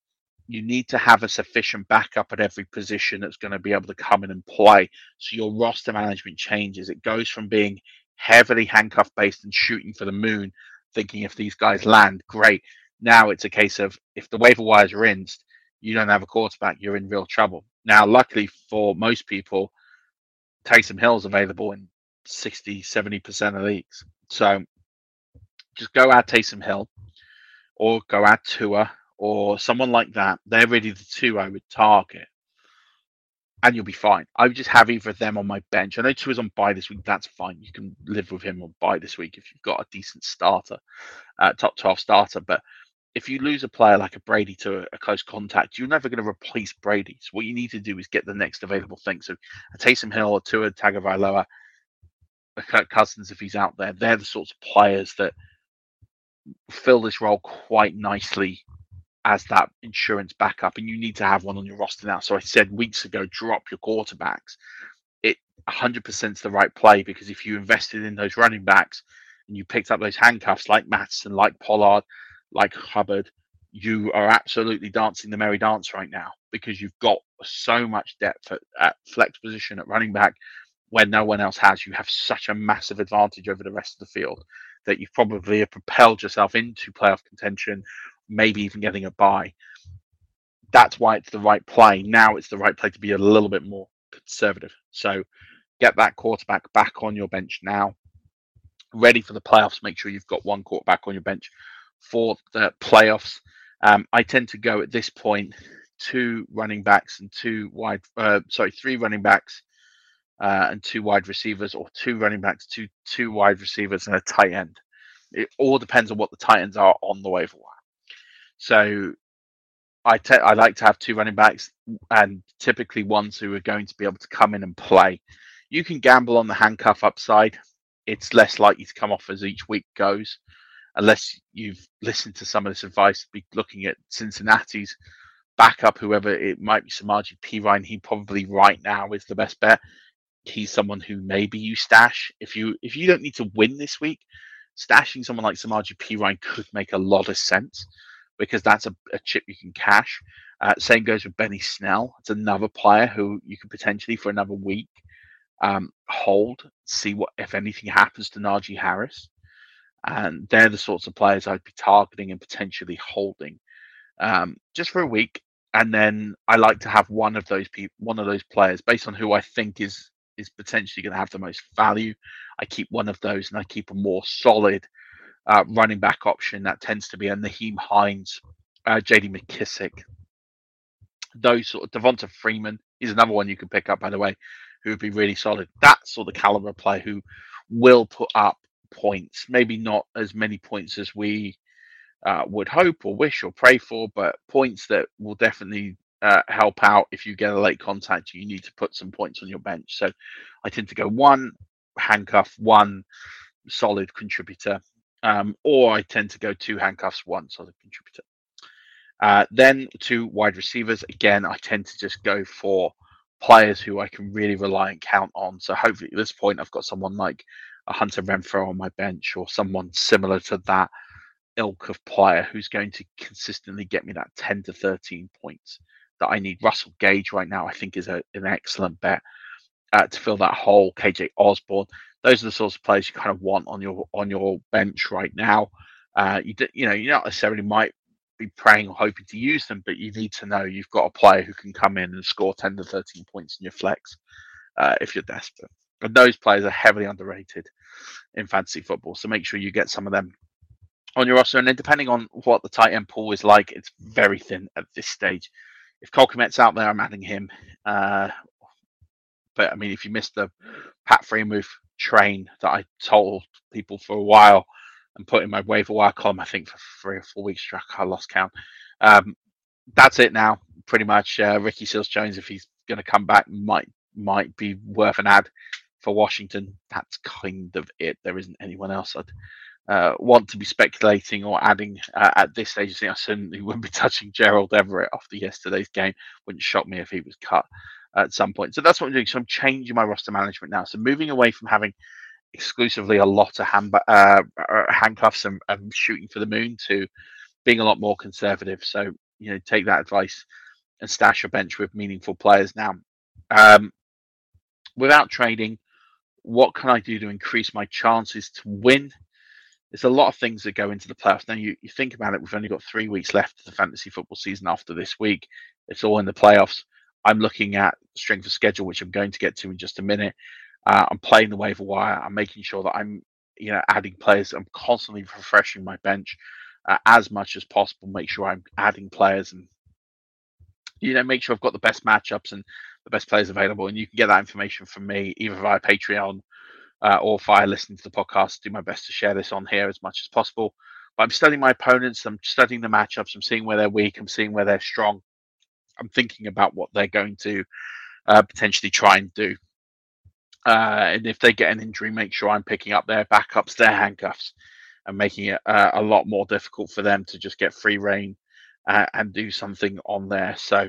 you need to have a sufficient backup at every position that's going to be able to come in and play. So your roster management changes. It goes from being heavily handcuff-based and shooting for the moon, thinking if these guys land, great. Now it's a case of if the waiver wire is rinsed, you don't have a quarterback, you're in real trouble. Now, luckily for most people, Taysom Hill's available in 60, 70% of leagues. So just go out Taysom Hill or go out Tua or someone like that. They're really the two I would target. And you'll be fine. I would just have either of them on my bench. I know Tua's on bye this week. That's fine. You can live with him on bye this week if you've got a decent starter, top 12 starter. But if you lose a player like a Brady to a close contact, you're never going to replace Brady. So what you need to do is get the next available thing. So a Taysom Hill, a Tua Tagovailoa, a Kirk Cousins, if he's out there, they're the sorts of players that fill this role quite nicely as that insurance backup, and you need to have one on your roster now. So I said weeks ago, drop your quarterbacks. It 100% is the right play, because if you invested in those running backs and you picked up those handcuffs like Mattson, like Pollard, like Hubbard, you are absolutely dancing the merry dance right now, because you've got so much depth at flex position at running back where no one else has. You have such a massive advantage over the rest of the field that you probably have propelled yourself into playoff contention, maybe even getting a bye. That's why it's the right play. Now it's the right play to be a little bit more conservative. So get that quarterback back on your bench now. Ready for the playoffs, make sure you've got one quarterback on your bench for the playoffs. I tend to go at this point three running backs and two wide receivers, or two running backs, two wide receivers and a tight end. It all depends on what the tight ends are on the waiver wire. So I like to have two running backs, and typically ones who are going to be able to come in and play. You can gamble on the handcuff upside. It's less likely to come off as each week goes, unless you've listened to some of this advice. Be looking at Cincinnati's backup, whoever it might be, Samaje Perine. He probably right now is the best bet. He's someone who maybe you stash. If you don't need to win this week, stashing someone like Samaje Perine could make a lot of sense, because that's a chip you can cash. Same goes with Benny Snell. It's another player who you could potentially, for another week, hold, see what, if anything happens to Najee Harris. And they're the sorts of players I'd be targeting and potentially holding just for a week. And then I like to have one of those players based on who I think is potentially going to have the most value. I keep one of those, and I keep a more solid running back option. That tends to be a Naheem Hines, J.D. McKissick. Those sort of, Devonta Freeman is another one you can pick up, by the way, who would be really solid. That sort of caliber player who will put up points, maybe not as many points as we would hope or wish or pray for, but points that will definitely help out. If you get a late contact, you need to put some points on your bench. So I tend to go one handcuff, one solid contributor, or I tend to go two handcuffs, one solid contributor. Then two wide receivers. Again, I tend to just go for players who I can really rely and count on. So hopefully at this point, I've got someone like a Hunter Renfrow on my bench, or someone similar to that ilk of player who's going to consistently get me that 10 to 13 points that I need. Russell Gage right now, I think, is an excellent bet to fill that hole. KJ Osborne. Those are the sorts of players you kind of want on your bench right now. You not necessarily might be praying or hoping to use them, but you need to know you've got a player who can come in and score 10 to 13 points in your flex if you're desperate. But those players are heavily underrated in fantasy football, so make sure you get some of them on your roster. And then depending on what the tight end pool is like, it's very thin at this stage. If Cole Kmet's out there, I'm adding him. But, I mean, if you missed the Pat Freiermuth train that I told people for a while and put in my waiver wire column, I think for 3 or 4 weeks, I lost count. That's it now, pretty much. Ricky Seals-Jones, if he's going to come back, might be worth an ad for Washington. That's kind of it. There isn't anyone else I'd want to be speculating or adding at this stage. I certainly wouldn't be touching Gerald Everett after yesterday's game. Wouldn't shock me if he was cut at some point. So that's what I'm doing. So I'm changing my roster management now. So moving away from having exclusively a lot of handcuffs and shooting for the moon to being a lot more conservative. So, take that advice and stash your bench with meaningful players now. Without trading, what can I do to increase my chances to win? There's a lot of things that go into the playoffs. Now, you think about it, we've only got 3 weeks left of the fantasy football season after this week. It's all in the playoffs. I'm looking at strength of schedule, which I'm going to get to in just a minute. I'm playing the waiver wire. I'm making sure that I'm adding players. I'm constantly refreshing my bench as much as possible. Make sure I'm adding players and, make sure I've got the best matchups and the best players available. And you can get that information from me either via Patreon or via listening to the podcast. Do my best to share this on here as much as possible. But I'm studying my opponents. I'm studying the matchups. I'm seeing where they're weak. I'm seeing where they're strong. I'm thinking about what they're going to potentially try and do. And if they get an injury, make sure I'm picking up their backups, their handcuffs, and making it a lot more difficult for them to just get free reign and do something on there. So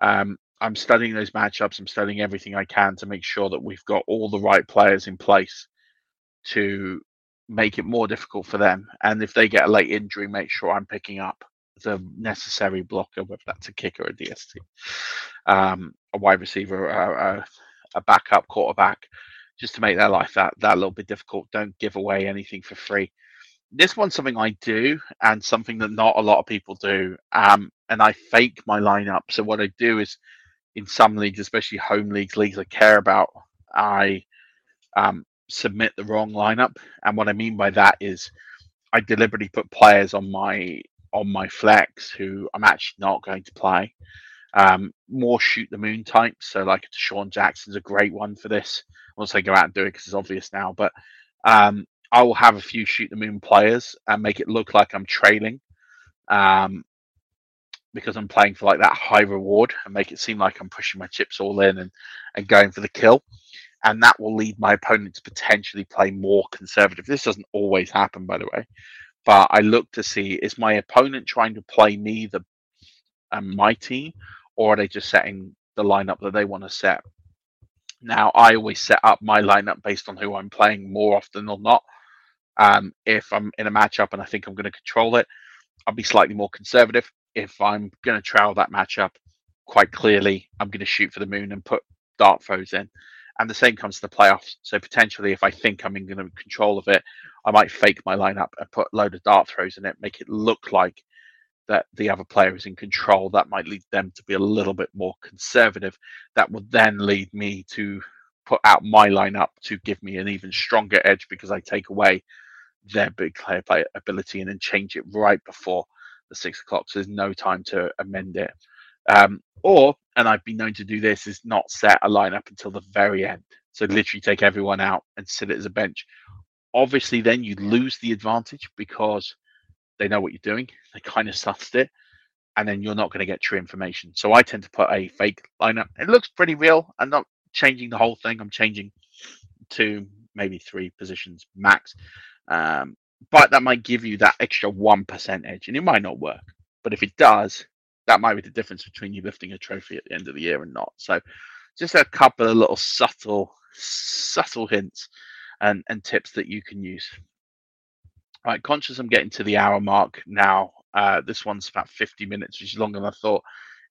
I'm studying those matchups. I'm studying everything I can to make sure that we've got all the right players in place to make it more difficult for them. And if they get a late injury, make sure I'm picking up the necessary blocker, whether that's a kicker, a DST, a wide receiver, a backup quarterback, just to make their life that little bit difficult. Don't give away anything for free. This one's something I do, and something that not a lot of people do. And I fake my lineup. So what I do is, in some leagues, especially home leagues I care about, I submit the wrong lineup. And what I mean by that is, I deliberately put players on my flex who I'm actually not going to play. More shoot the moon types. So like Deshaun Jackson's a great one for this. Once I go out and do it, because it's obvious now, but I will have a few shoot the moon players and make it look like I'm trailing, because I'm playing for like that high reward, and make it seem like I'm pushing my chips all in and going for the kill. And that will lead my opponent to potentially play more conservative. This doesn't always happen, by the way, but I look to see, is my opponent trying to play me, my team, or are they just setting the lineup that they want to set? Now, I always set up my lineup based on who I'm playing more often than not. If I'm in a matchup and I think I'm going to control it, I'll be slightly more conservative. If I'm going to trial that matchup quite clearly, I'm going to shoot for the moon and put dart throws in. And the same comes to the playoffs. So potentially, if I think I'm in control of it, I might fake my lineup and put a load of dart throws in it, make it look like that the other player is in control. That might lead them to be a little bit more conservative. That would then lead me to put out my lineup to give me an even stronger edge, because I take away their big play ability and then change it right before the 6 o'clock. So there's no time to amend it. And I've been known to do this, is not set a lineup until the very end. So literally take everyone out and sit it as a bench. Obviously, then you lose the advantage because they know what you're doing. They kind of sussed it. And then you're not going to get true information. So I tend to put a fake lineup. It looks pretty real. I'm not changing the whole thing. I'm changing to maybe 3 positions max. But that might give you that extra 1% edge. And it might not work. But if it does, that might be the difference between you lifting a trophy at the end of the year and not. So just a couple of little subtle hints and tips that you can use. All right, conscious I'm getting to the hour mark now. This one's about 50 minutes, which is longer than I thought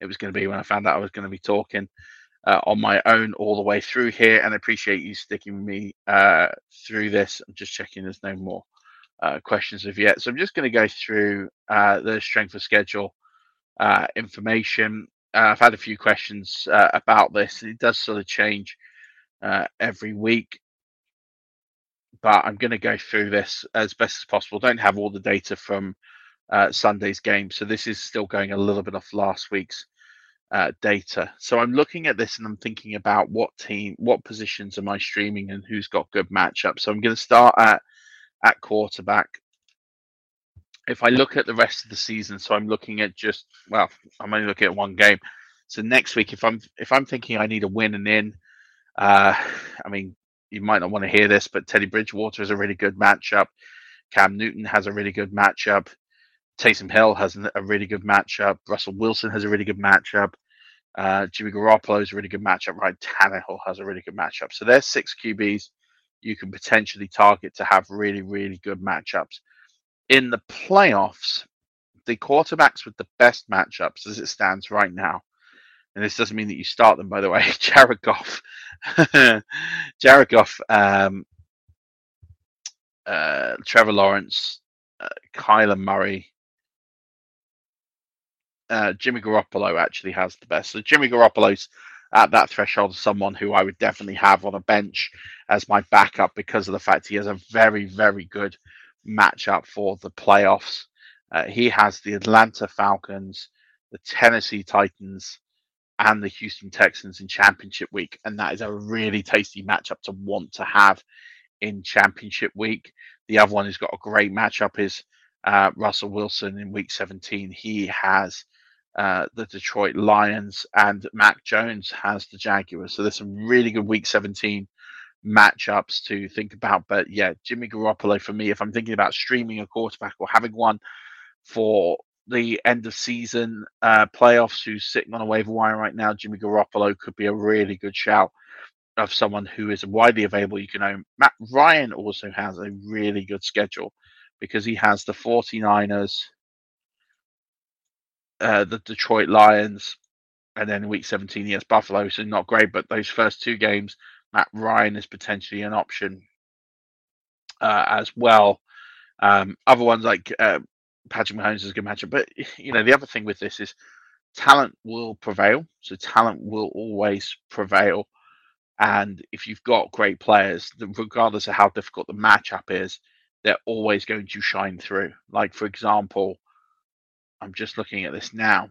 it was going to be when I found out I was going to be talking on my own all the way through here. And I appreciate you sticking with me through this. I'm just checking there's no more questions of yet. So I'm just going to go through the strength of schedule information. I've had a few questions about this. It does sort of change every week, but I'm going to go through this as best as possible. Don't have all the data from Sunday's game, so this is still going a little bit off last week's data. So I'm looking at this and I'm thinking about what positions am I streaming and who's got good matchups. So I'm going to start at quarterback. If I look at the rest of the season, so I'm looking at I'm only looking at one game. So next week, if I'm thinking I need a win and in, you might not want to hear this, but Teddy Bridgewater is a really good matchup. Cam Newton has a really good matchup. Taysom Hill has a really good matchup. Russell Wilson has a really good matchup. Jimmy Garoppolo is a really good matchup. Ryan Tannehill has a really good matchup. So there's 6 QBs you can potentially target to have really, really good matchups. In the playoffs, the quarterbacks with the best matchups as it stands right now, and this doesn't mean that you start them, by the way, Jared Goff. Jared Goff, Trevor Lawrence, Kyler Murray, Jimmy Garoppolo actually has the best. So Jimmy Garoppolo's at that threshold of someone who I would definitely have on a bench as my backup because of the fact he has a very, very good matchup for the playoffs. He has the Atlanta Falcons, the Tennessee Titans, and the Houston Texans in championship week. And that is a really tasty matchup to want to have in championship week. The other one who's got a great matchup is Russell Wilson in week 17. He has the Detroit Lions, and Mac Jones has the Jaguars. So there's some really good week 17 matchups to think about. But yeah, Jimmy Garoppolo for me, if I'm thinking about streaming a quarterback or having one for the end-of-season playoffs, who's sitting on a waiver wire right now, Jimmy Garoppolo could be a really good shout of someone who is widely available you can own. Matt Ryan also has a really good schedule because he has the 49ers, the Detroit Lions, and then week 17 he has Buffalo, so not great, but those first two games, Matt Ryan is potentially an option as well. Other ones like Patrick Mahomes is a good matchup, but you know the other thing with this is talent will prevail. So talent will always prevail, and if you've got great players, regardless of how difficult the matchup is, they're always going to shine through. Like for example, I'm just looking at this now.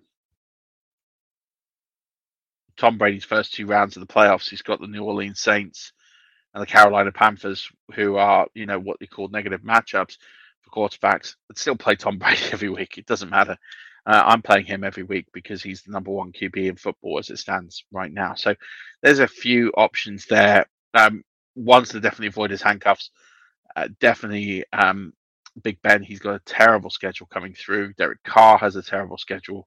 Tom Brady's first two rounds of the playoffs, he's got the New Orleans Saints and the Carolina Panthers, who are, you know, what they call negative matchups for quarterbacks. But still play Tom Brady every week. It doesn't matter. I'm playing him every week because he's the number one QB in football as it stands right now. So there's a few options there. Ones to definitely avoid is handcuffs. Big Ben, he's got a terrible schedule coming through. Derek Carr has a terrible schedule.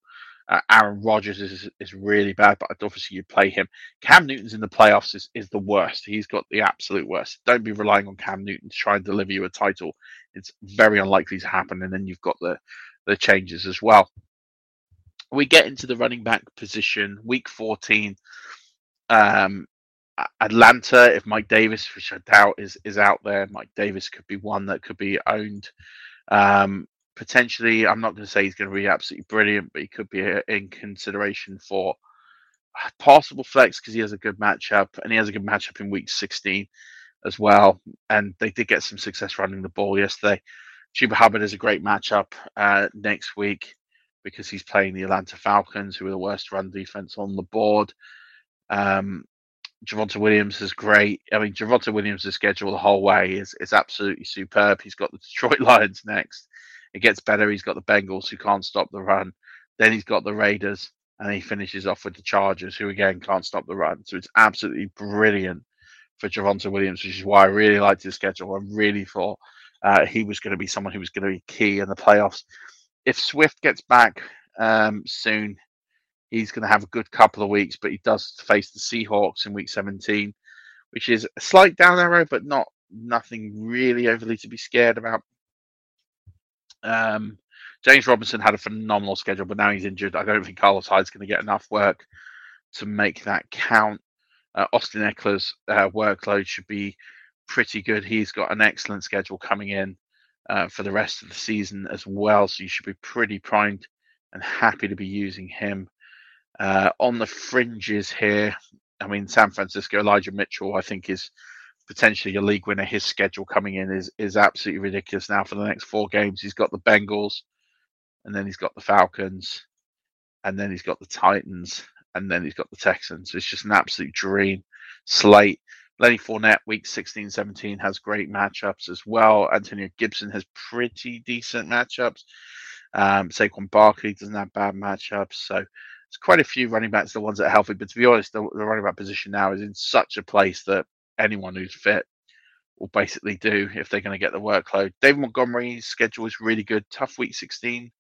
Aaron Rodgers is really bad, but obviously you play him. Cam Newton's in the playoffs is the worst. He's got the absolute worst. Don't be relying on Cam Newton to try and deliver you a title. It's very unlikely to happen. And then you've got the changes as well. We get into the running back position. Week 14, Atlanta, if Mike Davis, which I doubt is out there, Mike Davis could be one that could be owned. Potentially, I'm not going to say he's going to be absolutely brilliant, but he could be in consideration for possible flex because he has a good matchup, and he has a good matchup in week 16 as well. And they did get some success running the ball yesterday. Chuba Hubbard is a great matchup next week because he's playing the Atlanta Falcons, who are the worst run defense on the board. Javonte Williams is great. I mean, Javonte Williams' schedule the whole way is absolutely superb. He's got the Detroit Lions next. It gets better. He's got the Bengals, who can't stop the run. Then he's got the Raiders, and he finishes off with the Chargers, who again can't stop the run. So it's absolutely brilliant for Javonte Williams, which is why I really liked his schedule. I really thought he was going to be someone who was going to be key in the playoffs. If Swift gets back soon, he's going to have a good couple of weeks, but he does face the Seahawks in week 17, which is a slight down arrow, but nothing really overly to be scared about. James Robinson had a phenomenal schedule, but now he's injured. I don't think Carlos Hyde's going to get enough work to make that count. Austin Eckler's workload should be pretty good. He's got an excellent schedule coming in for the rest of the season as well, so you should be pretty primed and happy to be using him. On the fringes here, I mean, San Francisco, Elijah Mitchell, I think is potentially a league winner. His schedule coming in is absolutely ridiculous now for the next four games. He's got the Bengals, and then he's got the Falcons, and then he's got the Titans, and then he's got the Texans. It's just an absolute dream slate. Lenny Fournette, week 16, 17, has great matchups as well. Antonio Gibson has pretty decent matchups. Saquon Barkley doesn't have bad matchups. So it's quite a few running backs, the ones that are healthy. But to be honest, the running back position now is in such a place that anyone who's fit will basically do if they're going to get the workload. David Montgomery's schedule is really good. Tough week 16.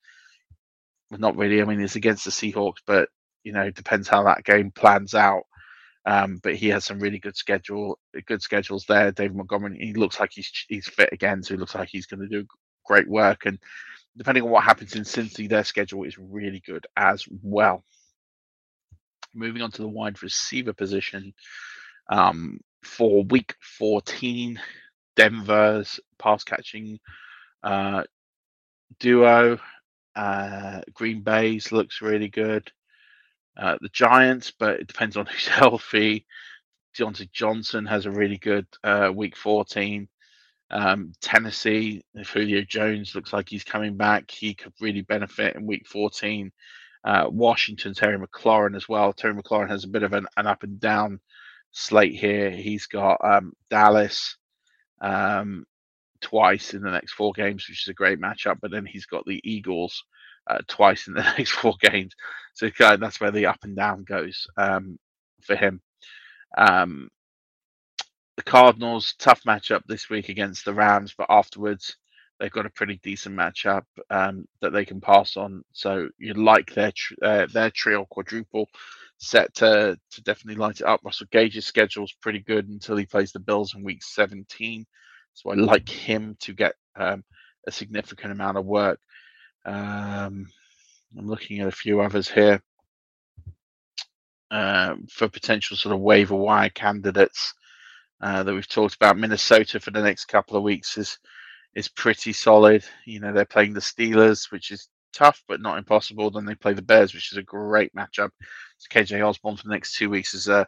Well, not really. I mean, it's against the Seahawks, but, you know, it depends how that game plans out. But he has some really good schedules there. David Montgomery, he looks like he's fit again, so he looks like he's going to do great work. And depending on what happens in Cincy, their schedule is really good as well. Moving on to the wide receiver position. For week 14, Denver's pass-catching duo. Green Bay's looks really good. The Giants, but it depends on who's healthy. Deontay Johnson has a really good week 14. Tennessee, Julio Jones looks like he's coming back. He could really benefit in week 14. Washington, Terry McLaurin as well. Terry McLaurin has a bit of an up-and-down slate here. He's got Dallas twice in the next four games, which is a great matchup, but then he's got the Eagles twice in the next four games, so that's where the up and down goes for him. The Cardinals, tough matchup this week against the Rams, but afterwards They've got a pretty decent matchup that they can pass on. So you'd like their trio quadruple set to definitely light it up. Russell Gage's schedule is pretty good until he plays the Bills in week 17. So I like him to get a significant amount of work. I'm looking at a few others here for potential sort of waiver wire candidates that we've talked about. Minnesota for the next couple of weeks is pretty solid. You know, they're playing the Steelers, which is tough but not impossible. Then they play the Bears, which is a great matchup. So KJ Osborne for the next 2 weeks is a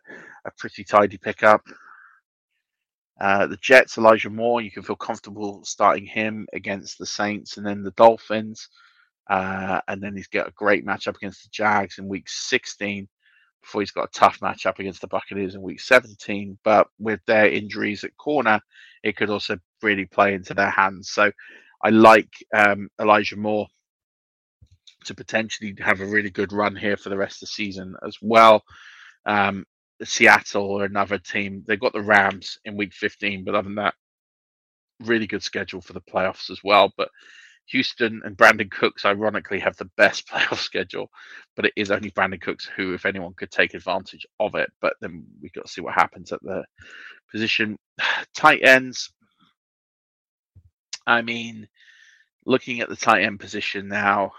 pretty tidy pickup. The Jets, Elijah Moore, you can feel comfortable starting him against the Saints and then the Dolphins. And then he's got a great matchup against the Jags in week 16 before he's got a tough matchup against the Buccaneers in week 17. But with their injuries at corner, it could also really play into their hands. So I like Elijah Moore to potentially have a really good run here for the rest of the season as well. Seattle or another team. They've got the Rams in week 15, but other than that, really good schedule for the playoffs as well. But Houston and Brandon Cooks, ironically, have the best playoff schedule, but it is only Brandon Cooks who, if anyone, could take advantage of it. But then we've got to see what happens at the position. Tight ends. I mean, looking at the tight end position now,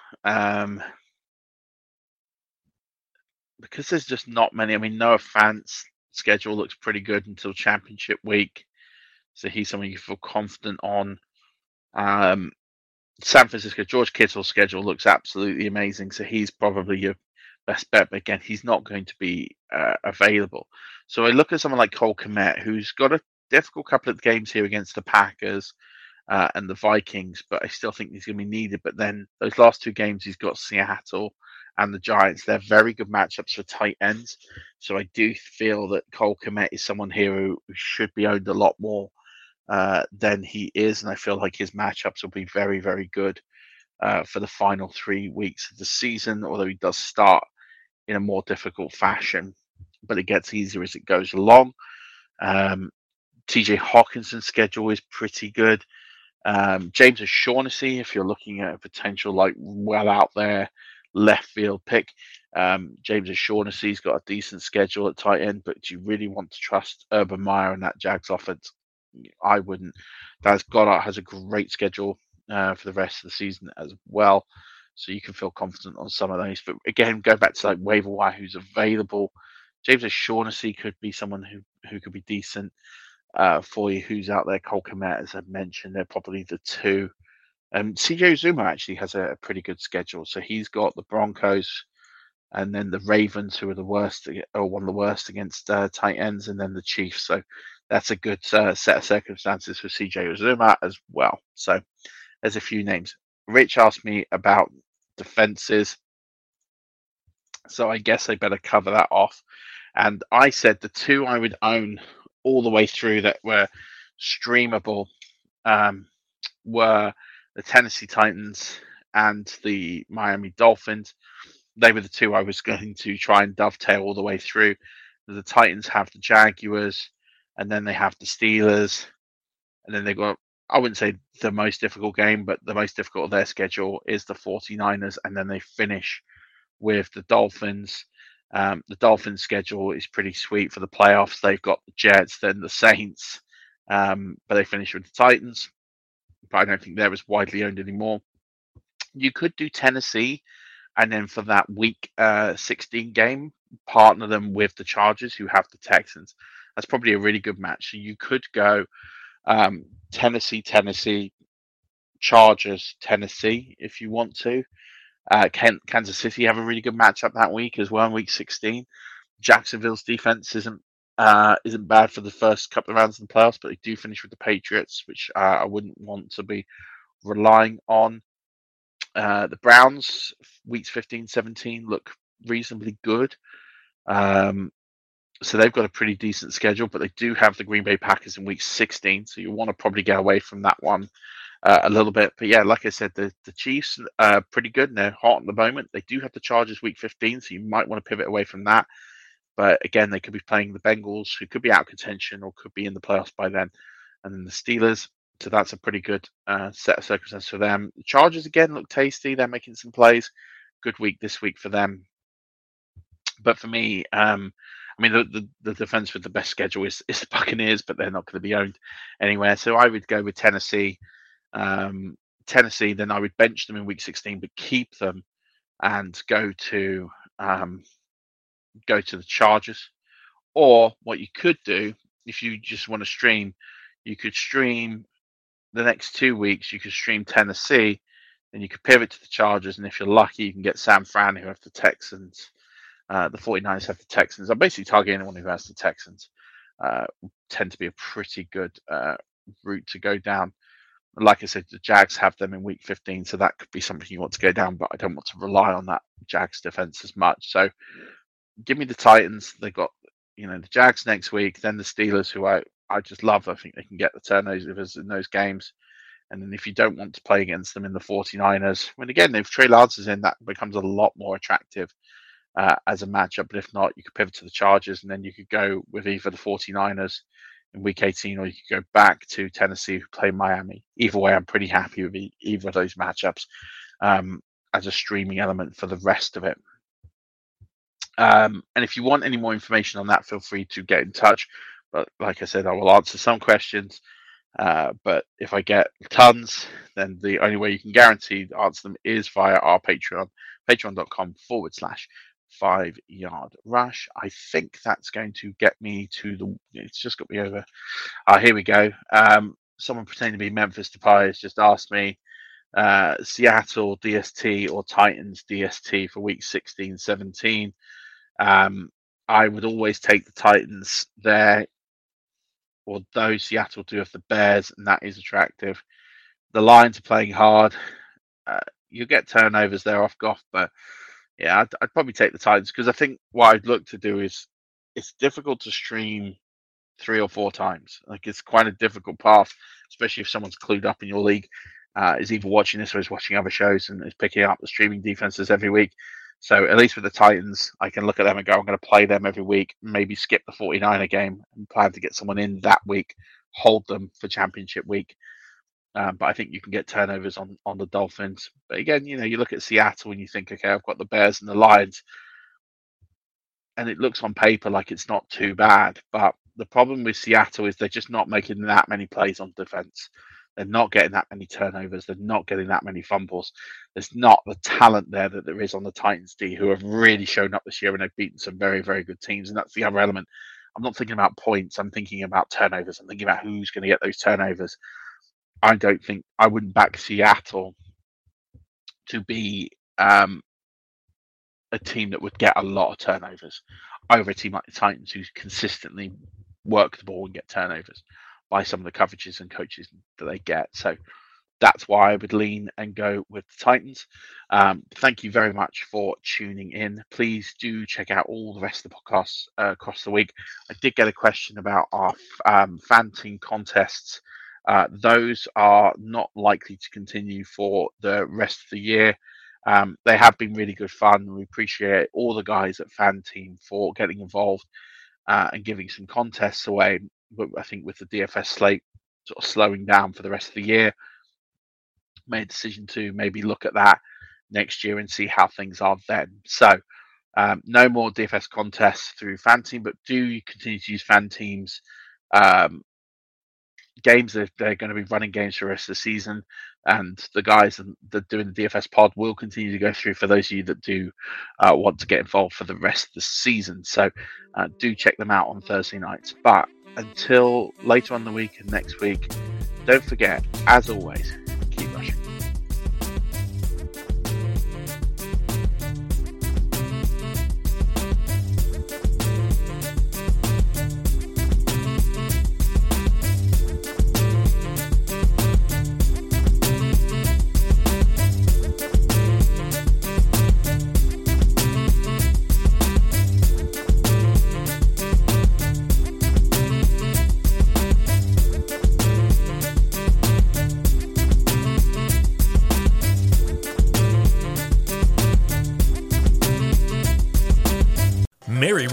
because there's just not many. I mean, Noah Fant's schedule looks pretty good until championship week. So he's someone you feel confident on. San Francisco, George Kittle's schedule looks absolutely amazing. So he's probably your best bet. But again, he's not going to be available. So I look at someone like Cole Kmet, who's got a difficult couple of games here against the Packers and the Vikings. But I still think he's going to be needed. But then those last two games, he's got Seattle and the Giants. They're very good matchups for tight ends. So I do feel that Cole Kmet is someone here who should be owned a lot more than he is. And I feel like his matchups will be very, very good for the final 3 weeks of the season, although he does start in a more difficult fashion. But it gets easier as it goes along. TJ Hawkinson's schedule is pretty good. James O'Shaughnessy, if you're looking at a potential like well out there, left field pick. James O'Shaughnessy's got a decent schedule at tight end, but do you really want to trust Urban Meyer and that Jags offense? I wouldn't. Dallas Goedert has a great schedule for the rest of the season as well, so you can feel confident on some of those. But again, go back to like waiver wire, who's available. James O'Shaughnessy could be someone who could be decent for you. Who's out there? Cole Kmet, as I mentioned, they're probably the two. CJ Uzomah actually has a pretty good schedule. So he's got the Broncos and then the Ravens, who are the worst, or one of the worst against tight ends, and then the Chiefs. So that's a good set of circumstances for CJ Uzomah as well. So there's a few names. Rich asked me about defenses. So I guess I better cover that off. And I said the two I would own all the way through that were streamable were the Tennessee Titans and the Miami Dolphins. They were the two I was going to try and dovetail all the way through. The Titans have the Jaguars, and then they have the Steelers. And then they've got, I wouldn't say the most difficult game, but the most difficult of their schedule is the 49ers. And then they finish with the Dolphins. The Dolphins' schedule is pretty sweet for the playoffs. They've got the Jets, then the Saints, but they finish with the Titans. But I don't think they're as widely owned anymore. You could do Tennessee, and then for that week 16 game, partner them with the Chargers, who have the Texans. That's probably a really good match. So you could go Tennessee, Chargers, Tennessee, if you want to. Kansas City have a really good matchup that week as well in week 16. Jacksonville's defense isn't bad for the first couple of rounds of the playoffs, but they do finish with the Patriots, which I wouldn't want to be relying on. The Browns, weeks 15, 17, look reasonably good. So they've got a pretty decent schedule, but they do have the Green Bay Packers in week 16, so you want to probably get away from that one a little bit. But yeah, like I said, the Chiefs are pretty good, and they're hot at the moment. They do have the Chargers week 15, so you might want to pivot away from that. But again, they could be playing the Bengals, who could be out of contention or could be in the playoffs by then. And then the Steelers, So that's a pretty good set of circumstances for them. The Chargers, again, look tasty. They're making some plays. Good week this week for them. But for me, I mean, the defense with the best schedule is the Buccaneers, but they're not going to be owned anywhere. So I would go with Tennessee. Then I would bench them in Week 16, but keep them and go to the Chargers. Or what you could do, if you just want to stream, you could stream the next 2 weeks. You could stream Tennessee, then you could pivot to the Chargers, and if you're lucky, you can get San Fran, who have the Texans. The 49ers have the Texans. I'm basically targeting anyone who has the Texans. Tend to be a pretty good route to go down. Like I said, the Jags have them in Week 15, so that could be something you want to go down, but I don't want to rely on that Jags defense as much. So give me the Titans. They've got, the Jags next week, then the Steelers, who I just love. I think they can get the turnovers in those games. And then if you don't want to play against them in the 49ers, when again, if Trey Lance is in, that becomes a lot more attractive as a matchup. But if not, you could pivot to the Chargers, and then you could go with either the 49ers in Week 18, or you could go back to Tennessee, who play Miami. Either way, I'm pretty happy with either of those matchups as a streaming element for the rest of it. And if you want any more information on that, feel free to get in touch. But like I said, I will answer some questions. But if I get tons, then the only way you can guarantee to answer them is via our Patreon, patreon.com/5yard rush. I think that's going to get me to the... It's just got me over. Here we go. Someone pretending to be Memphis Depay has just asked me Seattle DST or Titans DST for Week 16-17. I would always take the Titans there, although Seattle do have the Bears, and that is attractive. The Lions are playing hard. You get turnovers there off Goff, but yeah, I'd probably take the Titans, because I think what I'd look to do is, it's difficult to stream 3 or 4 times. Like, it's quite a difficult path, especially if someone's clued up in your league, is either watching this or is watching other shows and is picking up the streaming defenses every week. So at least with the Titans, I can look at them and go, I'm going to play them every week, maybe skip the 49er game and plan to get someone in that week, hold them for championship week. But I think you can get turnovers on the Dolphins. But again, you look at Seattle and you think, okay, I've got the Bears and the Lions, and it looks on paper like it's not too bad. But the problem with Seattle is they're just not making that many plays on defense. They're not getting that many turnovers. They're not getting that many fumbles. There's not the talent there that there is on the Titans D, who have really shown up this year, and they've beaten some very, very good teams. And that's the other element. I'm not thinking about points. I'm thinking about turnovers. I'm thinking about who's going to get those turnovers. I wouldn't back Seattle to be a team that would get a lot of turnovers over a team like the Titans, who consistently work the ball and get turnovers by some of the coverages and coaches that they get. So that's why I would lean and go with the Titans. Thank you very much for tuning in. Please do check out all the rest of the podcasts across the week. I did get a question about our fan team contests. Those are not likely to continue for the rest of the year. They have been really good fun. We appreciate all the guys at Fan Team for getting involved and giving some contests away. But I think with the DFS slate sort of slowing down for the rest of the year, made a decision to maybe look at that next year and see how things are then. So no more DFS contests through Fan Team, but do continue to use Fan Team's games. They're going to be running games for the rest of the season, and the guys that are doing the DFS pod will continue to go through for those of you that do want to get involved for the rest of the season. So do check them out on Thursday nights. But until later on the week and next week, don't forget, as always, keep rushing. have